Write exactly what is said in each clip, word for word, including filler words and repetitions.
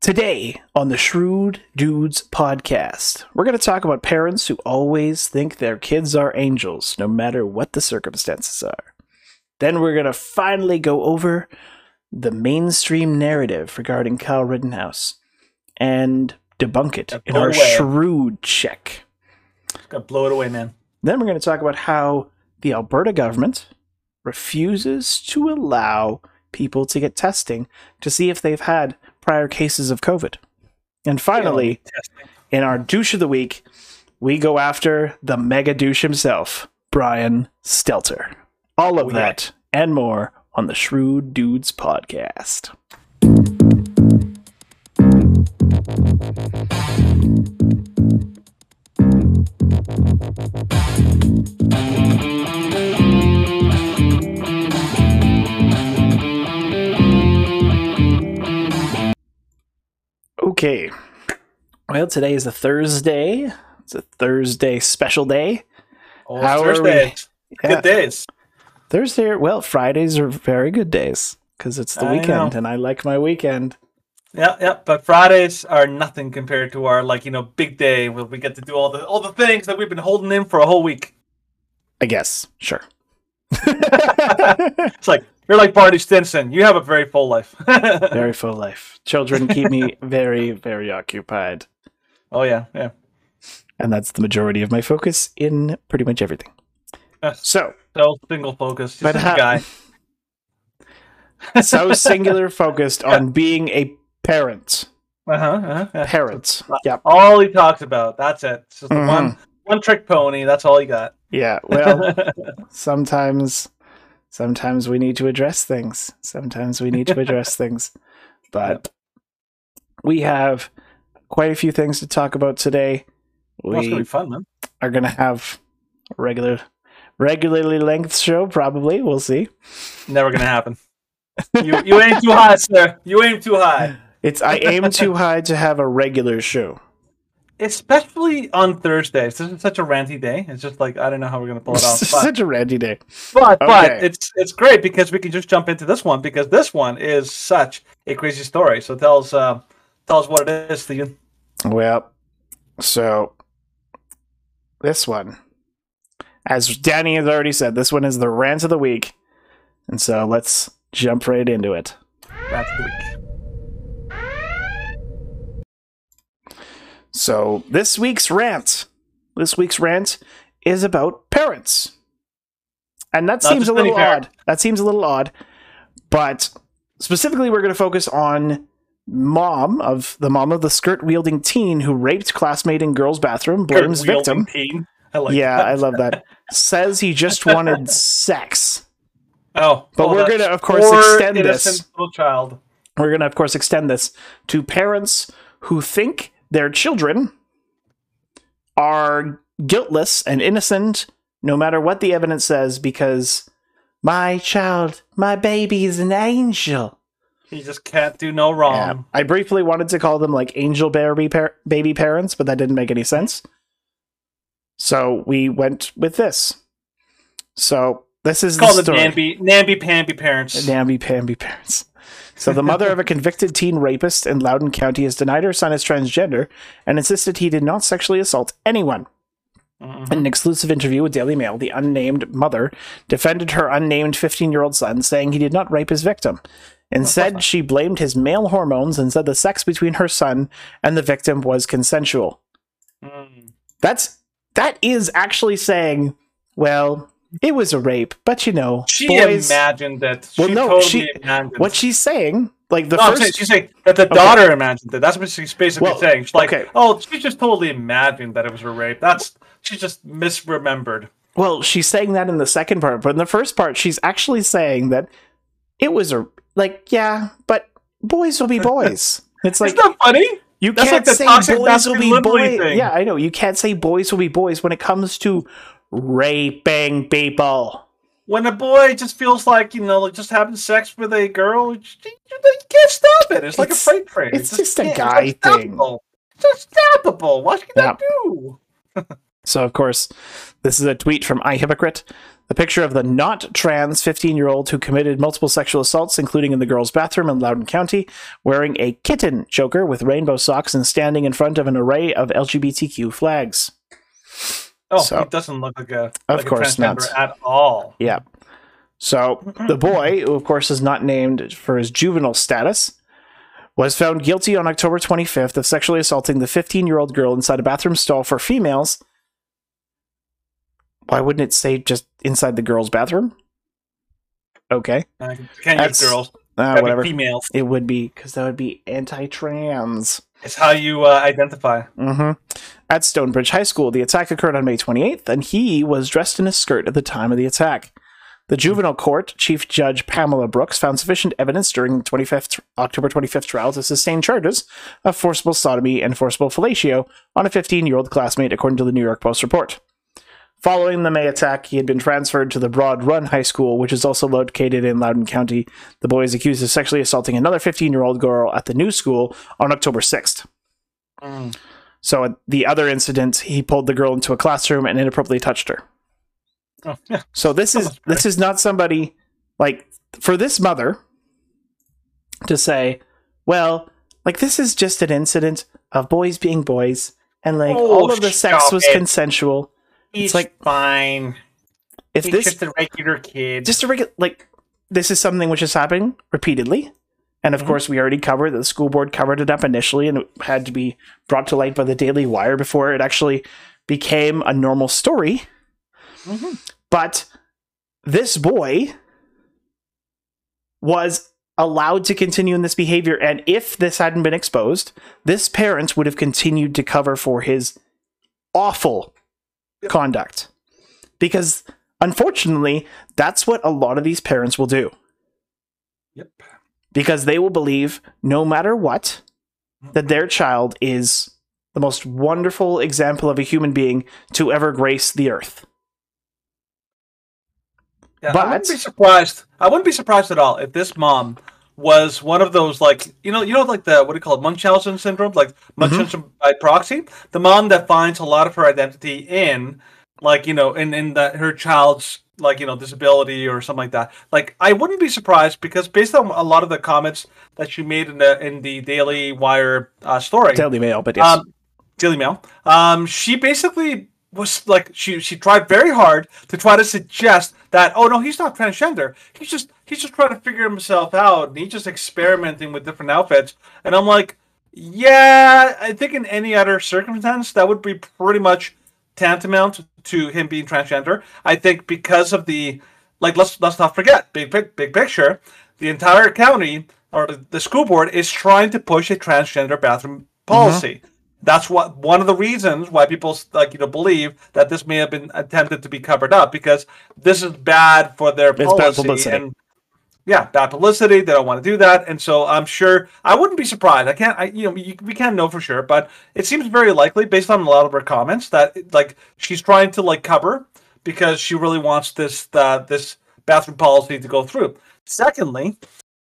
Today on the Shrewd Dudes Podcast, we're going to talk about parents who always think their kids are angels, no matter what the circumstances are. Then we're going to finally go over the mainstream narrative regarding Kyle Rittenhouse and debunk it in our shrewd check. Gotta blow it away, man. Then we're going to talk about how the Alberta government refuses to allow people to get testing to see if they've had prior cases of COVID. And finally, in our douche of the week, we go after the mega douche himself, Brian Stelter. All of that and more on the Shrewd Dudes Podcast. Okay, well, today is a Thursday. It's a Thursday special day. Oh, how Thursday. Are we? Yeah. Good days. Thursday, well, Fridays are very good days because it's the I weekend know. And I like my weekend. Yeah, yeah, but Fridays are nothing compared to our, like, you know, big day where we get to do all the all the things that we've been holding in for a whole week. I guess, sure. It's like, you're like Barney Stinson. You have a very full life. Very full life. Children keep me very, very occupied. Oh, yeah. Yeah. And that's the majority of my focus in pretty much everything. Uh, so. So single focused. But, uh, guy. So singular focused yeah. on being a parent. Uh-huh. Uh-huh yeah. Parents. So, yeah. All he talks about. That's it. It's just mm-hmm. the one, one trick pony. That's all he got. Yeah. Well, sometimes... Sometimes we need to address things. Sometimes we need to address things. But we have quite a few things to talk about today. We well, it's going to be fun, man. Are going to have a regular, regularly length show, probably. We'll see. Never going to happen. you, you aim too high, sir. You aim too high. It's I aim too high to have a regular show. Especially on Thursdays. This is such a ranty day. It's just like, I don't know how we're going to pull it off. But, such a ranty day. But, okay. but it's it's great because we can just jump into this one because this one is such a crazy story. So tell us, uh, tell us what it is, Steven. Well, so this one, as Danny has already said, this one is the rant of the week. And so let's jump right into it. Rant of the week. So this week's rant, this week's rant is about parents. And that Not seems a little odd. That seems a little odd. But specifically, we're going to focus on mom of the mom of the skirt-wielding teen who raped classmate in girls' bathroom, blames victim. Teen. I like yeah, that. I love that. Says he just wanted sex. Oh, but well, we're going to, of course, extend this. Little child. We're going to, of course, extend this to parents who think their children are guiltless and innocent, no matter what the evidence says, because my child, my baby is an angel. He just can't do no wrong. Yeah. I briefly wanted to call them like angel baby, par baby parents, but that didn't make any sense. So we went with this. So this is the story. Call them namby-pamby parents. Namby-pamby parents. So the mother of a convicted teen rapist in Loudoun County has denied her son is transgender and insisted he did not sexually assault anyone. Mm-hmm. In an exclusive interview with Daily Mail, the unnamed mother defended her unnamed fifteen-year-old son, saying he did not rape his victim. Instead, she blamed his male hormones and said the sex between her son and the victim was consensual. Mm. That's that is actually saying, well... It was a rape, but you know, she boys... imagined that. Well, she no, totally she imagined what she's saying, like the no, first, saying, she's saying that the okay. daughter imagined it. That's what she's basically well, saying. She's like, okay. oh, she just totally imagined that it was a rape. That's she just misremembered. Well, she's saying that in the second part, but in the first part, she's actually saying that it was a like, yeah, but boys will be boys. It's like, isn't that funny? You that's can't like say boys will be boys. Thing. Yeah, I know. You can't say boys will be boys when it comes to raping people. When a boy just feels like, you know, like just having sex with a girl, you can't stop it. It's like it's, a freight train. It's, it's just, just a guy it's thing. It's unstoppable. What can yeah. I do? So, of course, this is a tweet from iHypocrite. The picture of the not-trans fifteen-year-old who committed multiple sexual assaults, including in the girls' bathroom in Loudoun County, wearing a kitten choker with rainbow socks and standing in front of an array of L G B T Q flags. Oh, so, it doesn't look like a, of like course a transgender not. At all. Yeah. So the boy, who of course is not named for his juvenile status, was found guilty on October twenty-fifth of sexually assaulting the fifteen-year-old girl inside a bathroom stall for females. Why wouldn't it say just inside the girls' bathroom? Okay. Uh, can't That's, use girls. Uh, whatever. Females. It would be, because that would be anti-trans. It's how you uh, identify. Mm-hmm. At Stonebridge High School, the attack occurred on May twenty-eighth, and he was dressed in a skirt at the time of the attack. The juvenile court, Chief Judge Pamela Brooks, found sufficient evidence during the October twenty-fifth trial to sustain charges of forcible sodomy and forcible fellatio on a fifteen-year-old classmate, according to the New York Post report. Following the May attack, he had been transferred to the Broad Run High School, which is also located in Loudoun County. The boy is accused of sexually assaulting another fifteen-year-old girl at the new school on October sixth. Mm. So at the other incident, he pulled the girl into a classroom and inappropriately touched her. Oh, yeah. So this is this is not somebody, like, for this mother to say, well, like, this is just an incident of boys being boys, and like oh, all of the sex was it. consensual. He's it's like fine. If He's this just a regular kid, just a regular like this is something which is happening repeatedly, and of mm-hmm. course we already covered that the school board covered it up initially, and it had to be brought to light by the Daily Wire before it actually became a normal story. Mm-hmm. But this boy was allowed to continue in this behavior, and if this hadn't been exposed, this parent would have continued to cover for his awful yep. conduct. Because, unfortunately, that's what a lot of these parents will do. Yep. Because they will believe, no matter what, that their child is the most wonderful example of a human being to ever grace the earth. Yeah, but I wouldn't be surprised. I wouldn't be surprised at all if this mom was one of those, like, you know, you know, like the what do you call it, Munchausen syndrome, like Munchausen mm-hmm. by proxy. The mom that finds a lot of her identity in, like, you know, in in that her child's, like, you know, disability or something like that. Like, I wouldn't be surprised, because based on a lot of the comments that she made in the in the Daily Wire uh, story, Daily Mail, but yes. um, Daily Mail, um, she basically. was like she she tried very hard to try to suggest that, oh no, he's not transgender, he's just he's just trying to figure himself out, and he's just experimenting with different outfits. And I'm like, yeah, I think in any other circumstance that would be pretty much tantamount to him being transgender. I think because of the, like, let's let's not forget big big, big picture, the entire county or the school board is trying to push a transgender bathroom policy. Mm-hmm. That's what one of the reasons why people, like, you know, believe that this may have been attempted to be covered up, because this is bad for their policy. It's bad publicity. And, yeah, bad publicity. They don't want to do that, and so I'm sure I wouldn't be surprised. I can't, I, you know, you, we can't know for sure, but it seems very likely based on a lot of her comments that, like, she's trying to, like, cover because she really wants this uh, this bathroom policy to go through. Secondly,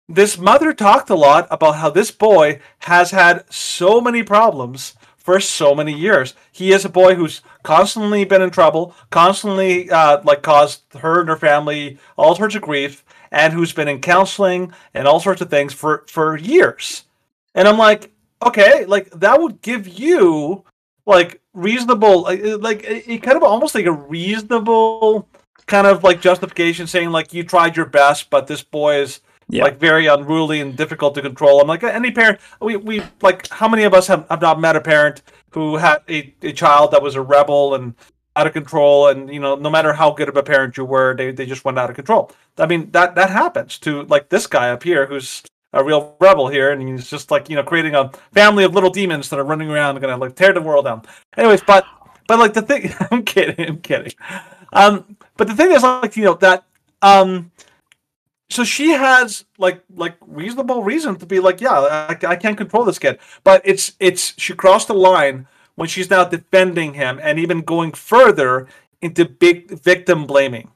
this mother talked a lot about how this boy has had so many problems for so many years. He is a boy who's constantly been in trouble, constantly uh, like caused her and her family all sorts of grief, and who's been in counseling and all sorts of things for, for years. And I'm like, okay, like that would give you like reasonable, like, like it kind of almost like a reasonable kind of like justification saying like you tried your best, but this boy is Yeah. like very unruly and difficult to control. I'm like, any parent, we, we like, how many of us have, have not met a parent who had a, a child that was a rebel and out of control, and, you know, no matter how good of a parent you were, they, they just went out of control. I mean, that, that happens to, like, this guy up here who's a real rebel here, and he's just, like, you know, creating a family of little demons that are running around and going to, like, tear the world down. Anyways, but, but, like, the thing, I'm kidding, I'm kidding. Um, but the thing is, like, you know, that, um... So she has like like reasonable reason to be like, yeah, I, I can't control this kid. But it's it's she crossed the line when she's now defending him and even going further into big victim blaming.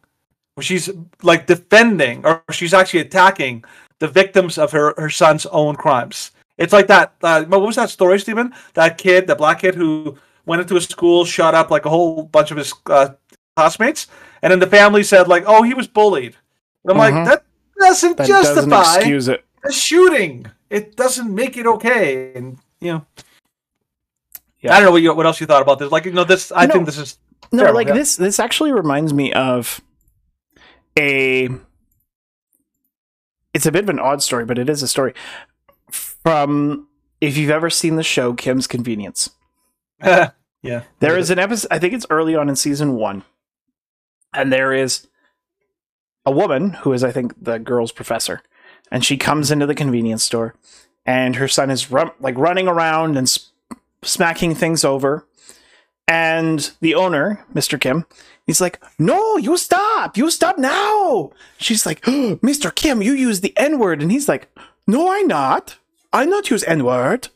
She's like defending, or she's actually attacking the victims of her, her son's own crimes. It's like that. Uh, what was that story, Stephen? That kid, the black kid who went into a school, shot up like a whole bunch of his uh, classmates, and then the family said, like, oh, he was bullied. And I'm mm-hmm. like, that doesn't that justify doesn't excuse it. The shooting. It doesn't make it okay. And, you know, yeah. I don't know what, you, what else you thought about this. Like, you know, this, I no, think this is No, terrible, like yeah. this, this actually reminds me of a, it's a bit of an odd story, but it is a story from, if you've ever seen the show, Kim's Convenience. yeah. There is an episode, I think it's early on in season one. And there is a woman who is, I think, the girl's professor. And she comes into the convenience store and her son is run- like running around and sp- smacking things over. And the owner, Mister Kim, he's like, no, you stop. You stop now. She's like, oh, Mister Kim, you use the N-word. And he's like, no, I not. I not use N-word.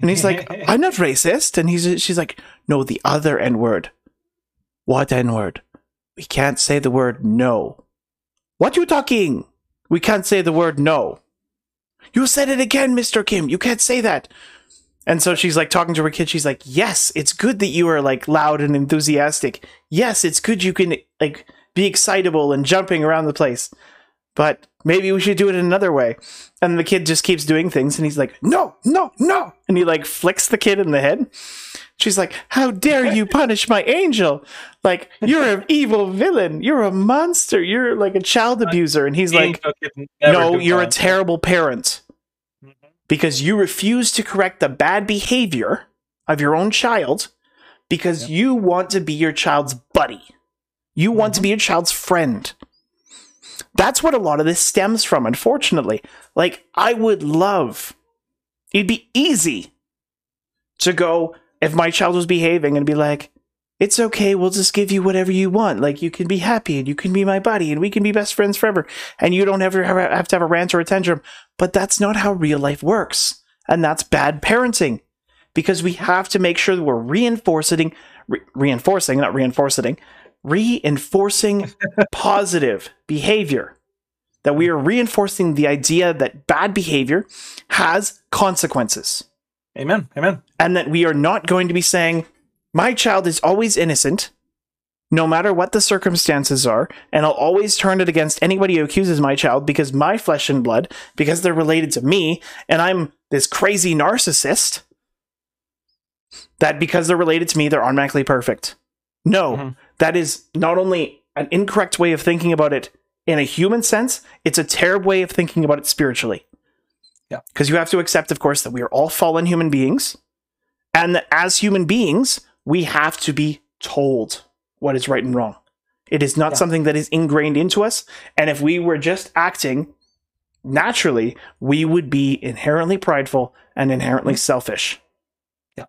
And he's like, I'm not racist. And he's she's like, no, the other N-word. What N-word? We can't say the word no. What you talking? We can't say the word no. You said it again, Mister Kim. You can't say that. And so she's like talking to her kid. She's like, yes, it's good that you are like loud and enthusiastic. Yes, it's good you can like be excitable and jumping around the place. But maybe we should do it another way. And the kid just keeps doing things. And he's like, no, no, no. And he like flicks the kid in the head. She's like, how dare you punish my angel? Like, you're an evil villain. You're a monster. You're like a child abuser. And he's like, no, you're a terrible parent because you refuse to correct the bad behavior of your own child because you want to be your child's buddy. You want to be your child's friend. That's what a lot of this stems from, unfortunately. Like, I would love, it'd be easy to go, if my child was behaving, and be like, it's okay, we'll just give you whatever you want. Like, you can be happy, and you can be my buddy, and we can be best friends forever, and you don't ever have to have a rant or a tantrum. But that's not how real life works, and that's bad parenting, because we have to make sure that we're reinforcing, re- reinforcing, not reinforcing, reinforcing positive behavior, that we are reinforcing the idea that bad behavior has consequences. Amen. Amen. And that we are not going to be saying, my child is always innocent, no matter what the circumstances are, and I'll always turn it against anybody who accuses my child because my flesh and blood, because they're related to me, and I'm this crazy narcissist, that because they're related to me, they're automatically perfect. No, mm-hmm. that is not only an incorrect way of thinking about it in a human sense, it's a terrible way of thinking about it spiritually. Because you have to accept, of course, that we are all fallen human beings, and that as human beings, we have to be told what is right and wrong. It is not yeah. something that is ingrained into us, and if we were just acting naturally, we would be inherently prideful and inherently selfish. Yeah.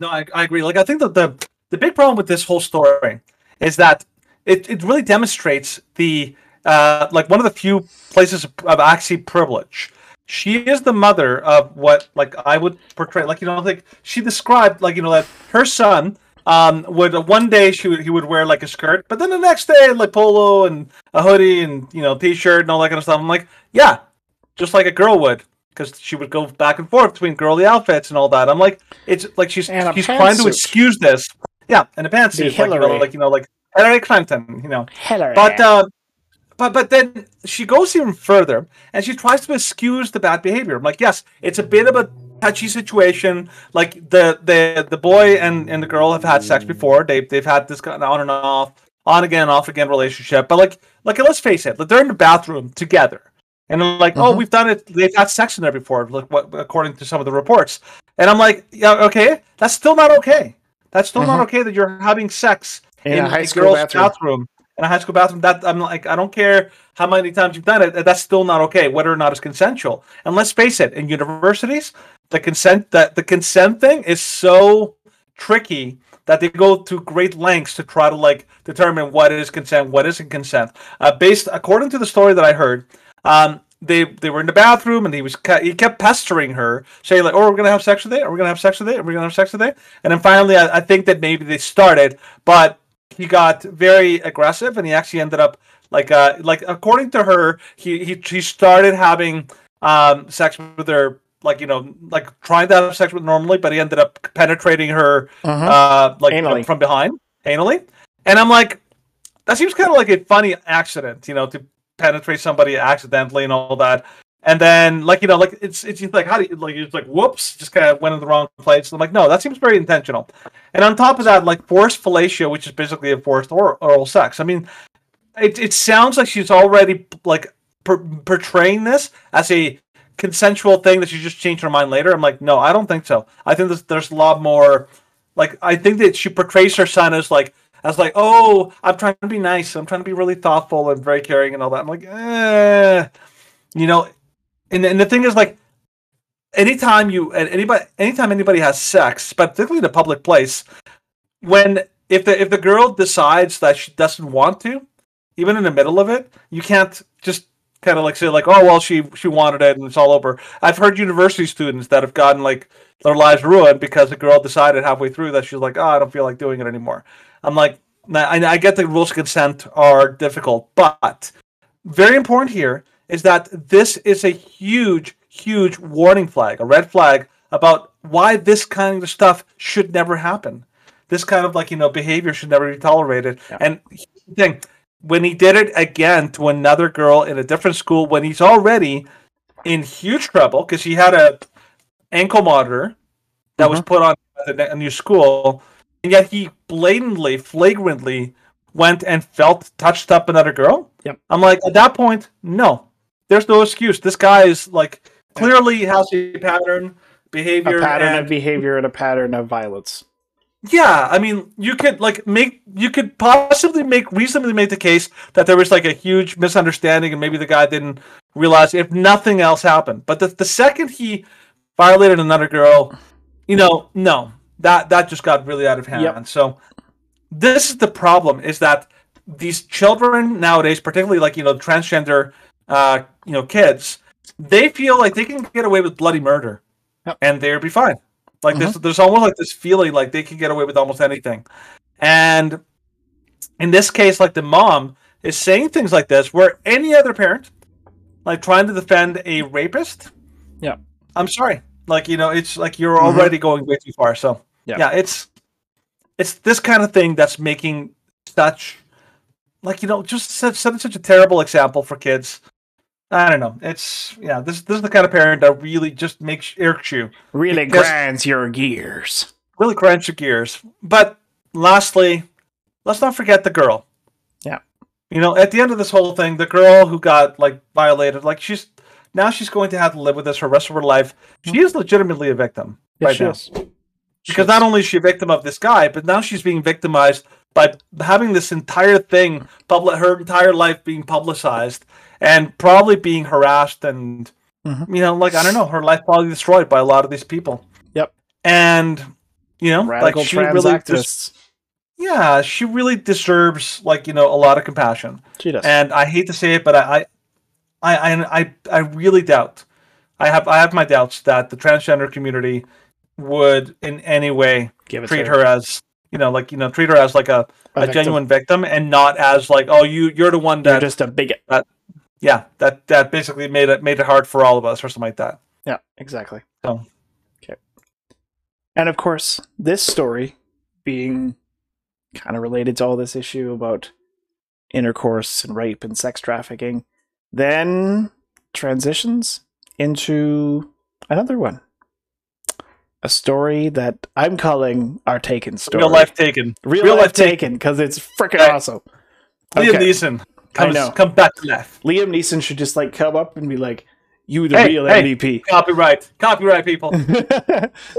No, I, I agree. Like, I think that the, the big problem with this whole story is that it, it really demonstrates the... Uh, like one of the few places of actually privilege. She is the mother of what, like, I would portray, like, you know, like she described, like, you know, that her son um, would uh, one day she would, he would wear like a skirt, but then the next day like polo and a hoodie and, you know, t-shirt and all that kind of stuff. I'm like, yeah, just like a girl would, because she would go back and forth between girly outfits and all that. I'm like, it's like she's she's trying suit. to excuse this, yeah, and a pantsuit, like, you know, like you know, like Hillary Clinton, you know, Hillary. but. Uh, But but then she goes even further, and she tries to excuse the bad behavior. I'm like, yes, it's a bit of a touchy situation. Like, the the, the boy and, and the girl have had sex before. They, they've had this kind of on and off, on again, off again relationship. But, like, like let's face it, they're in the bathroom together. And they're like, mm-hmm. oh, we've done it. They've had sex in there before, like what, according to some of the reports. And I'm like, yeah, okay, that's still not okay. That's still mm-hmm. not okay that you're having sex in, in a high school girl's bathroom. bathroom. In a high school bathroom, that I'm like, I don't care how many times you've done it, that's still not okay, whether or not it's consensual. And let's face it, in universities, the consent that the consent thing is so tricky that they go to great lengths to try to like determine what is consent, what isn't consent. Uh, based according to the story that I heard, um, they they were in the bathroom and he was he kept pestering her, saying like, "Oh, we're gonna have sex today. Are we gonna have sex today? Are we gonna have sex today?" And then finally, I, I think that maybe they started, but. He got very aggressive, and he actually ended up like, uh, like according to her, he he, he started having um, sex with her like, you know, like trying to have sex with normally, but he ended up penetrating her, mm-hmm. uh, like, you know, from behind, anally. And I'm like, that seems kind of like a funny accident, you know, to penetrate somebody accidentally and all that. And then, like, you know, like, it's it's like, how do you, like, you're just like, whoops, just kind of went in the wrong place. And I'm like, no, that seems very intentional. And on top of that, like, forced fellatio, which is basically a forced oral, oral sex. I mean, it it sounds like she's already, like, per- portraying this as a consensual thing that she just changed her mind later. I'm like, no, I don't think so. I think there's, there's a lot more, like, I think that she portrays her son as, like, as like, oh, I'm trying to be nice. I'm trying to be really thoughtful and very caring and all that. I'm like, eh, you know. And and the thing is, like, anytime you anybody anytime anybody has sex, but particularly in a public place, when if the if the girl decides that she doesn't want to, even in the middle of it, you can't just kind of like say like, oh well, she she wanted it and it's all over. I've heard university students that have gotten like their lives ruined because a girl decided halfway through that she's like, oh, I don't feel like doing it anymore. I'm like, I, I get the rules of consent are difficult, but very important here is that this is a huge, huge warning flag, a red flag about why this kind of stuff should never happen. This kind of, like, you know, behavior should never be tolerated. Yeah. And thing, when he did it again to another girl in a different school, when he's already in huge trouble because he had a ankle monitor that mm-hmm. was put on at a new school, and yet he blatantly, flagrantly went and felt touched up another girl. Yep. I'm like, at that point, no. There's no excuse. This guy is like clearly has a pattern behavior, a pattern and, of behavior, and a pattern of violence. Yeah, I mean, you could like make you could possibly make reasonably make the case that there was like a huge misunderstanding, and maybe the guy didn't realize if nothing else happened. But the the second he violated another girl, you know, no, that that just got really out of hand. Yep. So this is the problem: is that these children nowadays, particularly like you know transgender. Uh, you know, kids, they feel like they can get away with bloody murder, yep. and they'll be fine. Like mm-hmm. there's, there's almost like this feeling like they can get away with almost anything. And in this case, like the mom is saying things like this, where any other parent, like trying to defend a rapist, yeah, I'm sorry, like you know, it's like you're mm-hmm. already going way too far. So yeah. yeah, it's it's this kind of thing that's making such, like you know, just such such a terrible example for kids. I don't know. It's yeah. This this is the kind of parent that really just makes irks you. Really grinds your gears. Really grinds your gears. But lastly, let's not forget the girl. Yeah. You know, at the end of this whole thing, the girl who got like violated, like she's now she's going to have to live with this for the rest of her life. She is legitimately a victim yes, right she now. Is. Because not only is she a victim of this guy, but now she's being victimized by having this entire thing, public, her entire life being publicized, and probably being harassed, and mm-hmm. you know, like I don't know, her life probably destroyed by a lot of these people. Yep. And you know, radical like she trans really, des- yeah, she really deserves like you know a lot of compassion. She does. And I hate to say it, but I, I, I, I, I really doubt. I have, I have my doubts that the transgender community would in any way Give it treat her as. You know, like you know, treat her as like a, a, a victim. genuine victim, and not as like, oh, you you're the one that you're just a bigot. That, yeah, that that basically made it made it hard for all of us, or something like that. Yeah, exactly. So, okay. And of course, this story being kind of related to all this issue about intercourse and rape and sex trafficking, then transitions into another one. A story that I'm calling our Taken story. Real life Taken. Real, Real life, life Taken, because it's freaking right. awesome. Liam okay. Neeson. Comes, I know. Come back to life. Liam Neeson should just like come up and be like, you the hey, real hey, M V P. Copyright. Copyright, people.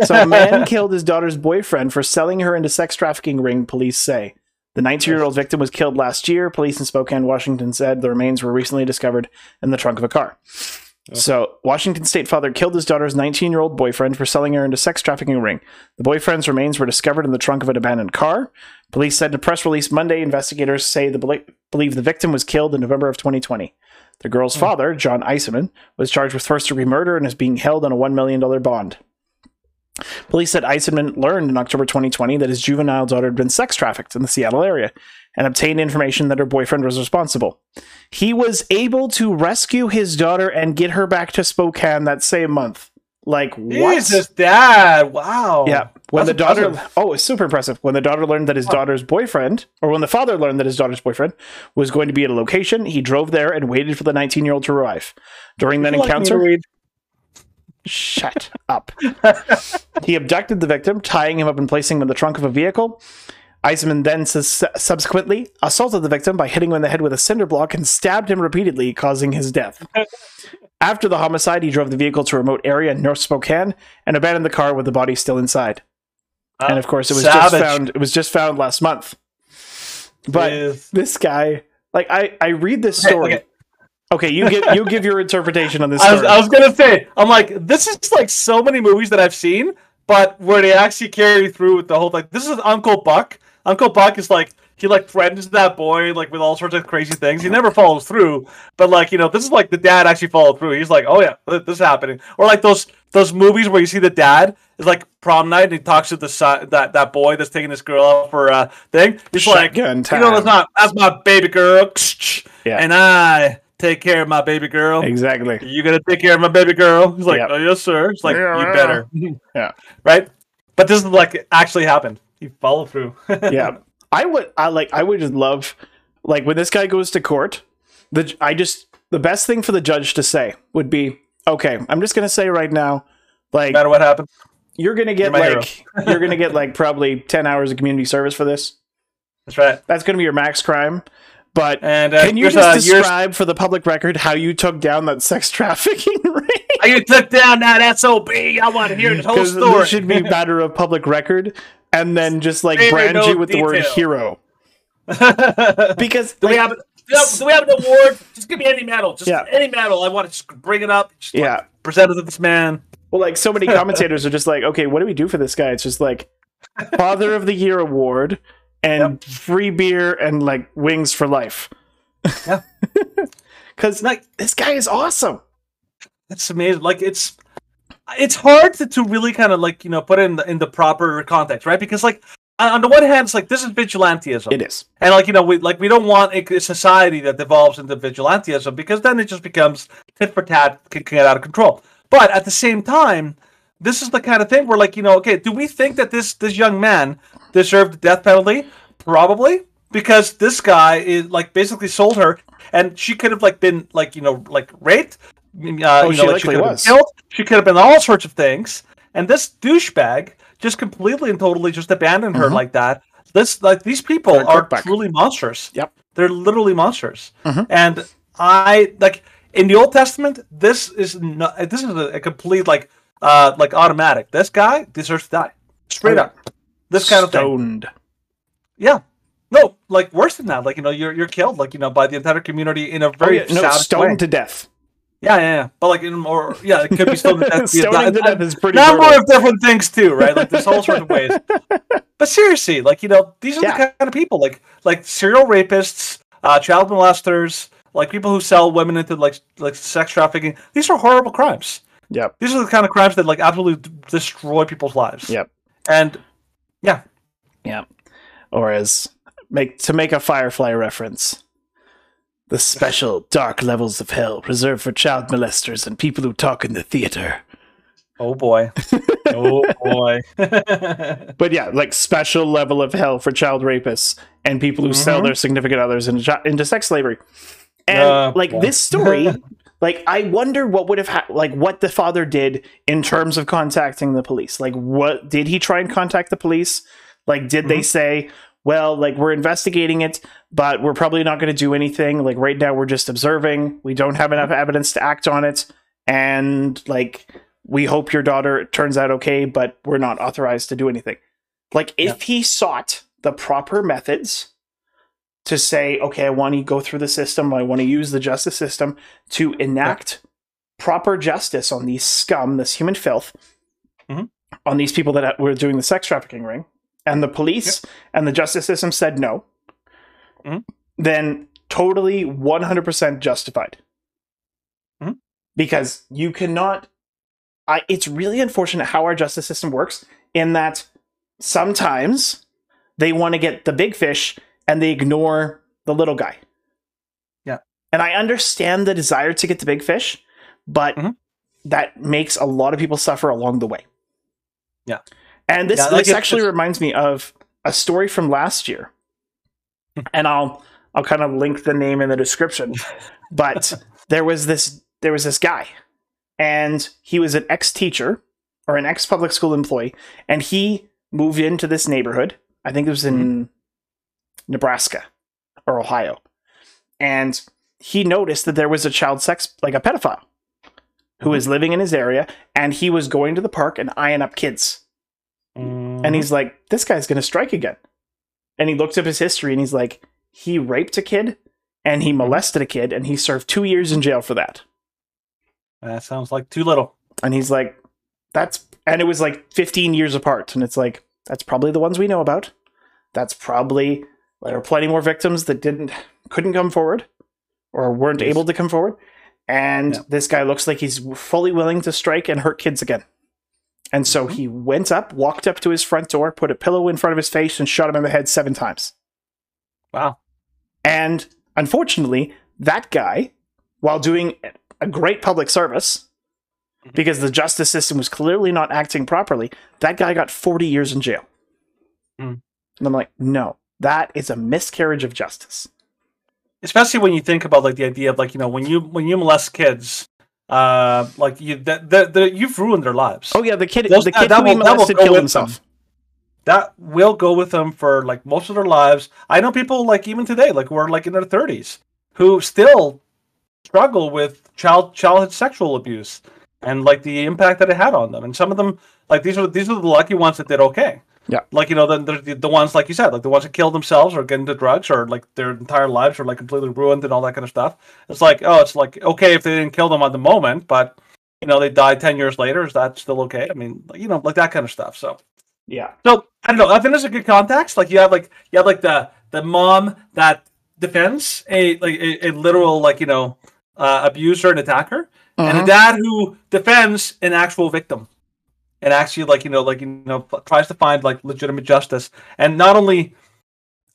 So a man killed his daughter's boyfriend for selling her into sex trafficking ring, police say. The nineteen-year-old victim was killed last year. Police in Spokane, Washington said the remains were recently discovered in the trunk of a car. So, Washington state father killed his daughter's nineteen-year-old boyfriend for selling her into sex trafficking ring. The boyfriend's remains were discovered in the trunk of an abandoned car. Police said in a press release Monday, investigators say they bel- believe the victim was killed in November of twenty twenty. The girl's father, John Eisenman, was charged with first-degree murder and is being held on a one million dollars bond. Police said Eisenman learned in October twenty twenty that his juvenile daughter had been sex trafficked in the Seattle area and obtained information that her boyfriend was responsible. He was able to rescue his daughter and get her back to Spokane that same month. Like, what? Jesus, Dad. Wow. Yeah. When That's the daughter, impressive. oh, it's super impressive. When the daughter learned that his daughter's boyfriend, or when the father learned that his daughter's boyfriend was going to be at a location, he drove there and waited for the nineteen-year-old to arrive. During that encounter, like shut up. He abducted the victim, tying him up and placing him in the trunk of a vehicle. Eisenman then su- subsequently assaulted the victim by hitting him in the head with a cinder block and stabbed him repeatedly, causing his death. After the homicide, he drove the vehicle to a remote area in North Spokane and abandoned the car with the body still inside. Uh, and of course, it was savage. just found. It was just found last month. But yes. this guy, like I, I read this story. Okay, okay. okay you get you give your interpretation on this story. I was, I was gonna say, I'm like, this is like so many movies that I've seen, but where they actually carry through with the whole like, this is Uncle Buck. Uncle Buck is like, he like threatens that boy like with all sorts of crazy things. He never follows through, but like, you know, this is like the dad actually followed through. He's like, oh yeah, this is happening. Or like those those movies where you see the dad is like prom night and he talks to the son, that that boy that's taking this girl out for a thing. He's Shotgun like, time. you know, that's not that's my baby girl, yeah. and I take care of my baby girl. Exactly. You gotta take care of my baby girl. He's like, yep. oh yes, sir. It's like yeah. you better, yeah, right. But this is like actually happened. He followed through. yeah. I would I like I would just love like when this guy goes to court, the I just the best thing for the judge to say would be, okay, I'm just gonna say right now, like no matter what happened, you're gonna get you're like you're gonna get like probably ten hours of community service for this. That's right. That's gonna be your max crime. But and, uh, can you just uh, describe for the public record how you took down that sex trafficking ring? How you took down that S O B? I want to hear the whole story. This should be matter of public record, and then just like brand you with detail. the word hero. Because do, like, we have, do we have an award? Just give me any medal. Just yeah. any medal. I want to just bring it up. Just yeah. like, present it to this man. Well, like so many commentators are just like, okay, what do we do for this guy? It's just like Father of the Year award. And yep. free beer and like wings for life. Yeah, because like this guy is awesome. That's amazing. Like it's it's hard to, to really kind of like you know put it in the, in the proper context, right? Because like on the one hand, it's like this is vigilantism. It is, and like you know we like we don't want a society that devolves into vigilantism because then it just becomes tit for tat, can get out of control. But at the same time. This is the kind of thing where, like, you know, okay, do we think that this this young man deserved the death penalty? Probably, because this guy is like basically sold her, and she could have like been like you know like raped, uh, oh, you know, she, like, she could have been killed, she could have been all sorts of things, and this douchebag just completely and totally just abandoned mm-hmm. her like that. This like these people They're are truly monsters. Yep, they're literally monsters, mm-hmm. and I like in the Old Testament. This is not. This is a, a complete like. Uh, like automatic. This guy deserves to die. Straight up. This kind Stoned. of thing. Yeah. No, like worse than that. Like you know, you're you're killed. Like you know, by the entire community in a very oh, yeah. no, stoned way. to death. Yeah, yeah, yeah. But like, in or yeah, it could be stoned to death. Stoning yeah, to death is pretty. Number brutal. of different things too, right? Like there's whole sort of ways. But seriously, like you know, these are yeah. the kind of people. Like like serial rapists, uh, child molesters, like people who sell women into like like sex trafficking. These are horrible crimes. Yeah, these are the kind of crimes that like absolutely destroy people's lives. Yep, and yeah, yeah, or as make to make a Firefly reference, the special dark levels of hell reserved for child molesters and people who talk in the theater. Oh boy, oh boy. But yeah, like special level of hell for child rapists and people who mm-hmm. sell their significant others into, into sex slavery, and uh, like boy. this story. Like, I wonder what would have ha- like what the father did in terms of contacting the police. Like, what did he try and contact the police? Like, did mm-hmm. they say, well, like, we're investigating it, but we're probably not going to do anything. Like, right now, we're just observing. We don't have enough evidence to act on it. And, like, we hope your daughter turns out okay, but we're not authorized to do anything. Like, if yeah. he sought the proper methods... to say, okay, I want to go through the system, I want to use the justice system to enact yeah. proper justice on these scum, this human filth, mm-hmm. on these people that were doing the sex trafficking ring, and the police yeah. and the justice system said no, mm-hmm. then totally one hundred percent justified. Mm-hmm. Because you cannot... I, it's really unfortunate how our justice system works, in that sometimes they want to get the big fish... and they ignore the little guy. Yeah. And I understand the desire to get the big fish, but mm-hmm. that makes a lot of people suffer along the way. Yeah. And this, yeah, like this it, actually reminds me of a story from last year. And I'll I'll kind of link the name in the description. But there was this there was this guy, and he was an ex-teacher or an ex-public school employee, and he moved into this neighborhood. I think it was in mm-hmm. Nebraska or Ohio. And he noticed that there was a child sex, like a pedophile, who mm-hmm. was living in his area, and he was going to the park and eyeing up kids. Mm-hmm. And he's like, this guy's going to strike again. And he looked up his history, and he's like, he raped a kid, and he molested a kid, and he served two years in jail for that. That sounds like too little. And he's like, that's, and it was like fifteen years apart. And it's like, that's probably the ones we know about. That's probably, there are plenty more victims that didn't, couldn't come forward or weren't yes. able to come forward. And yeah. this guy looks like he's fully willing to strike and hurt kids again. And so he went up, walked up to his front door, put a pillow in front of his face, and shot him in the head seven times. Wow. And unfortunately, that guy, while doing a great public service, because the justice system was clearly not acting properly, that guy got forty years in jail. Mm. And I'm like, no, that is a miscarriage of justice. Especially when you think about like the idea of like, you know, when you when you molest kids, uh like you that that you've ruined their lives. Oh yeah, the kid Those, the kid that, who that will, that will go with himself. Them. That will go with them for like most of their lives. I know people like even today, like who are like in their thirties, who still struggle with child childhood sexual abuse and like the impact that it had on them. And some of them, like these are these are the lucky ones that did okay. Yeah. Like, you know, the, the the ones, like you said, like the ones that kill themselves or get into drugs or like their entire lives are like completely ruined and all that kind of stuff. It's like, oh, it's like, okay, if they didn't kill them at the moment, but, you know, they died ten years later. Is that still okay? I mean, you know, like that kind of stuff. So, yeah. So, I don't know. I think there's a good context. Like you have like, you have like the, the mom that defends a, like a, a literal, like, you know, uh, abuser and attacker mm-hmm. and a dad who defends an actual victim. And actually, like, you know, like, you know, tries to find, like, legitimate justice. And not only,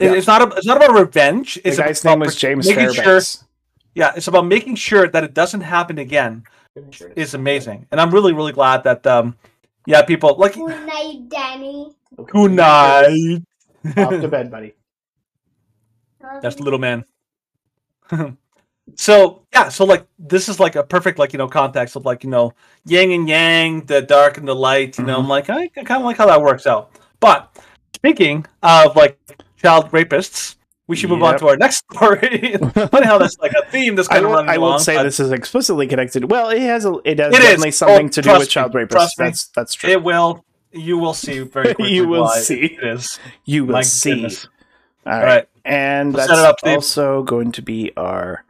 yeah. it's not a, it's not about revenge. It's the guy's about name was James Fairbanks. Sure, yeah, it's about making sure that it doesn't happen again. It's amazing. And I'm really, really glad that, um, yeah, people, like... Good night, Danny. Good night. Off to bed, buddy. That's the little man. So yeah, so like this is like a perfect like you know context of like you know yin and yang, the dark and the light. You mm-hmm. know, I'm like I, I kind of like how that works out. But speaking of like child rapists, we should move yep. on to our next story. Funny how that's like a theme that's kind of running. I won't say but... this is explicitly connected. Well, it has a, it has it definitely is. something oh, to do with child rapists. Trust me. That's that's true. It will. You will see very quickly. You will see. It is. You will My see. Goodness. All right, All right. and Let's that's up, also going to be our.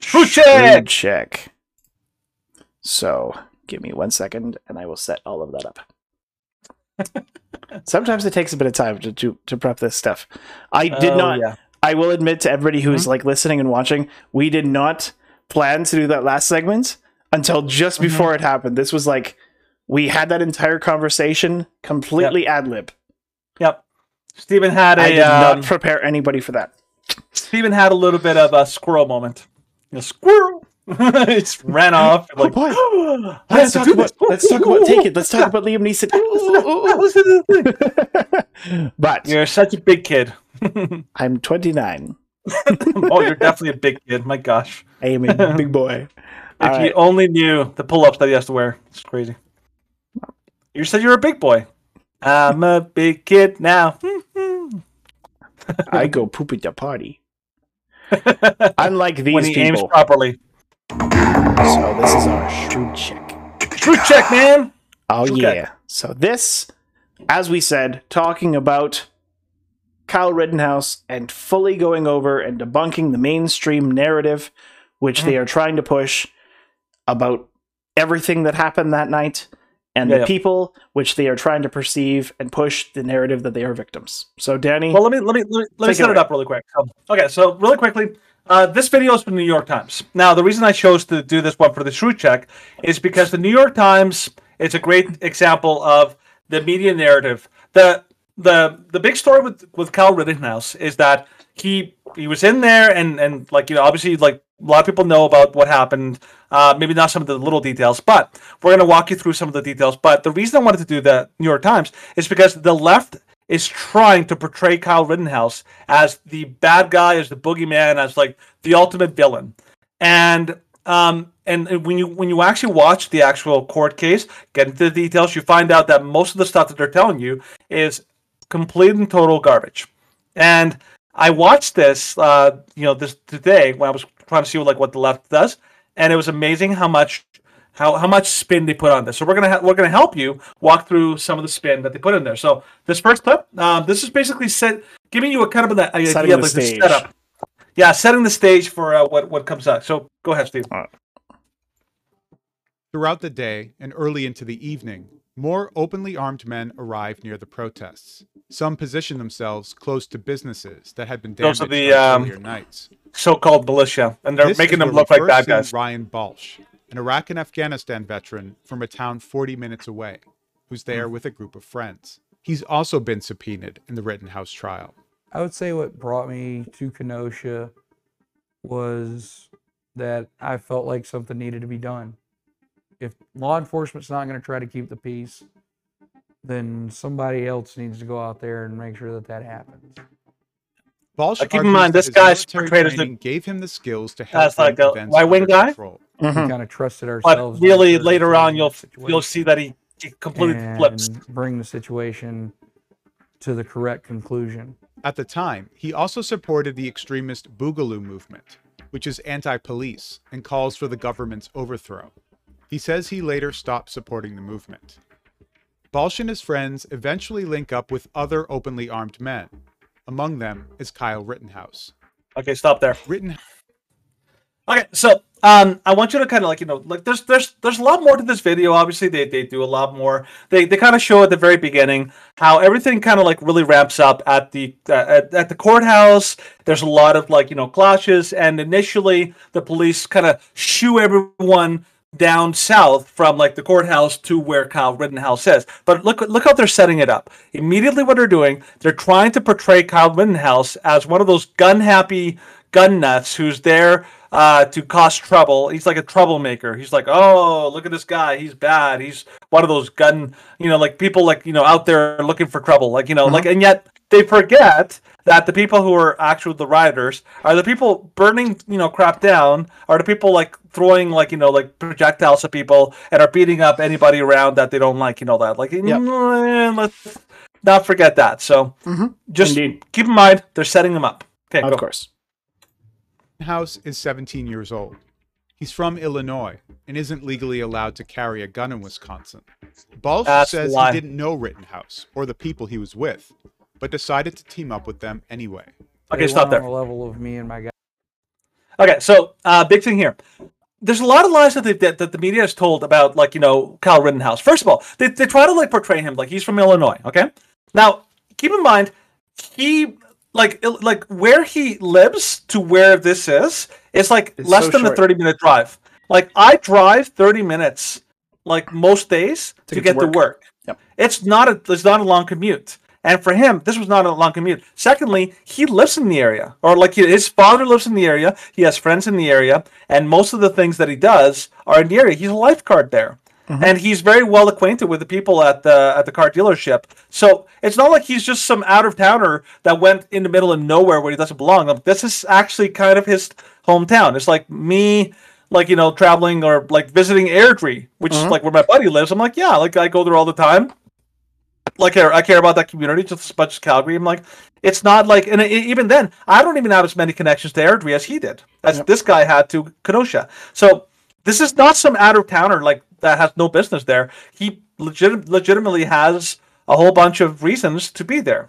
Truth check. check. So, give me one second, and I will set all of that up. Sometimes it takes a bit of time to to, to prep this stuff. I did oh, not. Yeah. I will admit to everybody who's mm-hmm. like listening and watching, we did not plan to do that last segment until just mm-hmm. before it happened. This was like we had that entire conversation completely yep. ad lib. Yep. Stephen had a. I did um, not prepare anybody for that. Stephen had a little bit of a squirrel moment. A squirrel. It's ran off. Like, oh, let's talk about. Let's talk about. Take it. Let's talk about Liam Neeson. But you're such a big kid. I'm twenty-nine. Oh, you're definitely a big kid. My gosh, I am a big boy. If All you right. only knew the pull-ups that he has to wear. It's crazy. You said you're a big boy. I'm a big kid now. I go poop at the party. Unlike these when he people. Aims properly. So this is our shrewd check. Shrewd check, man. Oh shrewd yeah. Check. So this, as we said, talking about Kyle Rittenhouse and fully going over and debunking the mainstream narrative, which mm-hmm. they are trying to push about everything that happened that night and yeah, the yeah. people, which they are trying to perceive and push the narrative that they are victims. So, Danny... Well, let me let me, let me, let me set it, it up really quick. Um, okay, so really quickly, uh, this video is from the New York Times. Now, the reason I chose to do this one for the Shrewd Check is because the New York Times, it's a great example of the media narrative. The the the big story with, with Kyle Rittenhouse is that he he was in there and, and like, you know, obviously, like, A lot of people know about what happened, uh, maybe not some of the little details, but we're going to walk you through some of the details. But the reason I wanted to do the New York Times is because the left is trying to portray Kyle Rittenhouse as the bad guy, as the boogeyman, as like the ultimate villain. And um, and when you when you actually watch the actual court case, get into the details, you find out that most of the stuff that they're telling you is complete and total garbage. And I watched this, uh, you know, this today when I was trying to see what, like what the left does, and it was amazing how much how, how much spin they put on this. So we're gonna ha- we're gonna help you walk through some of the spin that they put in there. So this first clip, uh, this is basically set giving you a kind of an idea of like the setup. Yeah, setting the stage for uh, what what comes up. So go ahead, Steve. Right. Throughout the day and early into the evening, more openly armed men arrived near the protests. Some positioned themselves close to businesses that had been damaged the, um, earlier nights. So-called militia, and they're this making them look like bad guys. Ryan Balsh, an Iraq and Afghanistan veteran from a town forty minutes away, who's there mm. with a group of friends. He's also been subpoenaed in the Rittenhouse trial. I would say what brought me to Kenosha was that I felt like something needed to be done. If law enforcement's not going to try to keep the peace, then somebody else needs to go out there and make sure that that happens. Balsh uh, keep in mind, this guy's portrayed as gave him the skills to help like a right-wing guy. Mm-hmm. We kind of trusted ourselves. But really, later on, you'll you'll see that he, he completely and flips. Bring the situation to the correct conclusion. At the time, he also supported the extremist Boogaloo movement, which is anti-police and calls for the government's overthrow. He says he later stopped supporting the movement. Balsh and his friends eventually link up with other openly armed men. Among them is Kyle Rittenhouse. Okay, stop there. Rittenhouse. Okay, so um, I want you to kind of like, you know, like there's there's there's a lot more to this video. Obviously, they, they do a lot more. They they kind of show at the very beginning how everything kind of like really ramps up at the uh, at, at the courthouse. There's a lot of like, you know, clashes, and initially the police kind of shoo everyone down south from like the courthouse to where Kyle Rittenhouse is. But look look how they're setting it up. Immediately what they're doing, they're trying to portray Kyle Rittenhouse as one of those gun-happy gun nuts who's there uh, to cause trouble. He's like a troublemaker. He's like, oh, look at this guy. He's bad. He's one of those gun, you know, like people like, you know, out there looking for trouble. Like, you know, mm-hmm. like, and yet they forget that the people who are actually the rioters are the people burning, you know, crap down, are the people like throwing like, you know, like projectiles at people and are beating up anybody around that they don't like, you know, that like, yep. Let's not forget that. So mm-hmm. just Indeed. Keep in mind, they're setting them up. Okay, of course. House is seventeen years old. He's from Illinois and isn't legally allowed to carry a gun in Wisconsin. Balsh That's says he didn't know Rittenhouse or the people he was with, but decided to team up with them anyway. Okay, they stop there. On the level of me and my guy. Okay, so uh, big thing here. There's a lot of lies that, that that the media has told about, like, you know, Kyle Rittenhouse. First of all, they they try to like portray him like he's from Illinois. Okay, now keep in mind he. Like, like where he lives to where this is, it's like it's less so than short. A thirty-minute drive. Like, I drive thirty minutes, like, most days to, to get, get to work. To work. Yep. It's not a it's not a long commute. And for him, this was not a long commute. Secondly, he lives in the area. Or, like, his father lives in the area. He has friends in the area. And most of the things that he does are in the area. He's a lifeguard there. Mm-hmm. And he's very well acquainted with the people at the at the car dealership. So it's not like he's just some out-of-towner that went in the middle of nowhere where he doesn't belong. Like, this is actually kind of his hometown. It's like me, like, you know, traveling or, like, visiting Airdrie, which mm-hmm. is, like, where my buddy lives. I'm like, yeah, like, I go there all the time. Like, I care about that community just as much as Calgary. I'm like, it's not like, and it, even then, I don't even have as many connections to Airdrie as he did, as yep. this guy had to Kenosha. So this is not some out-of-towner, like, that has no business there. He legit- legitimately has a whole bunch of reasons to be there,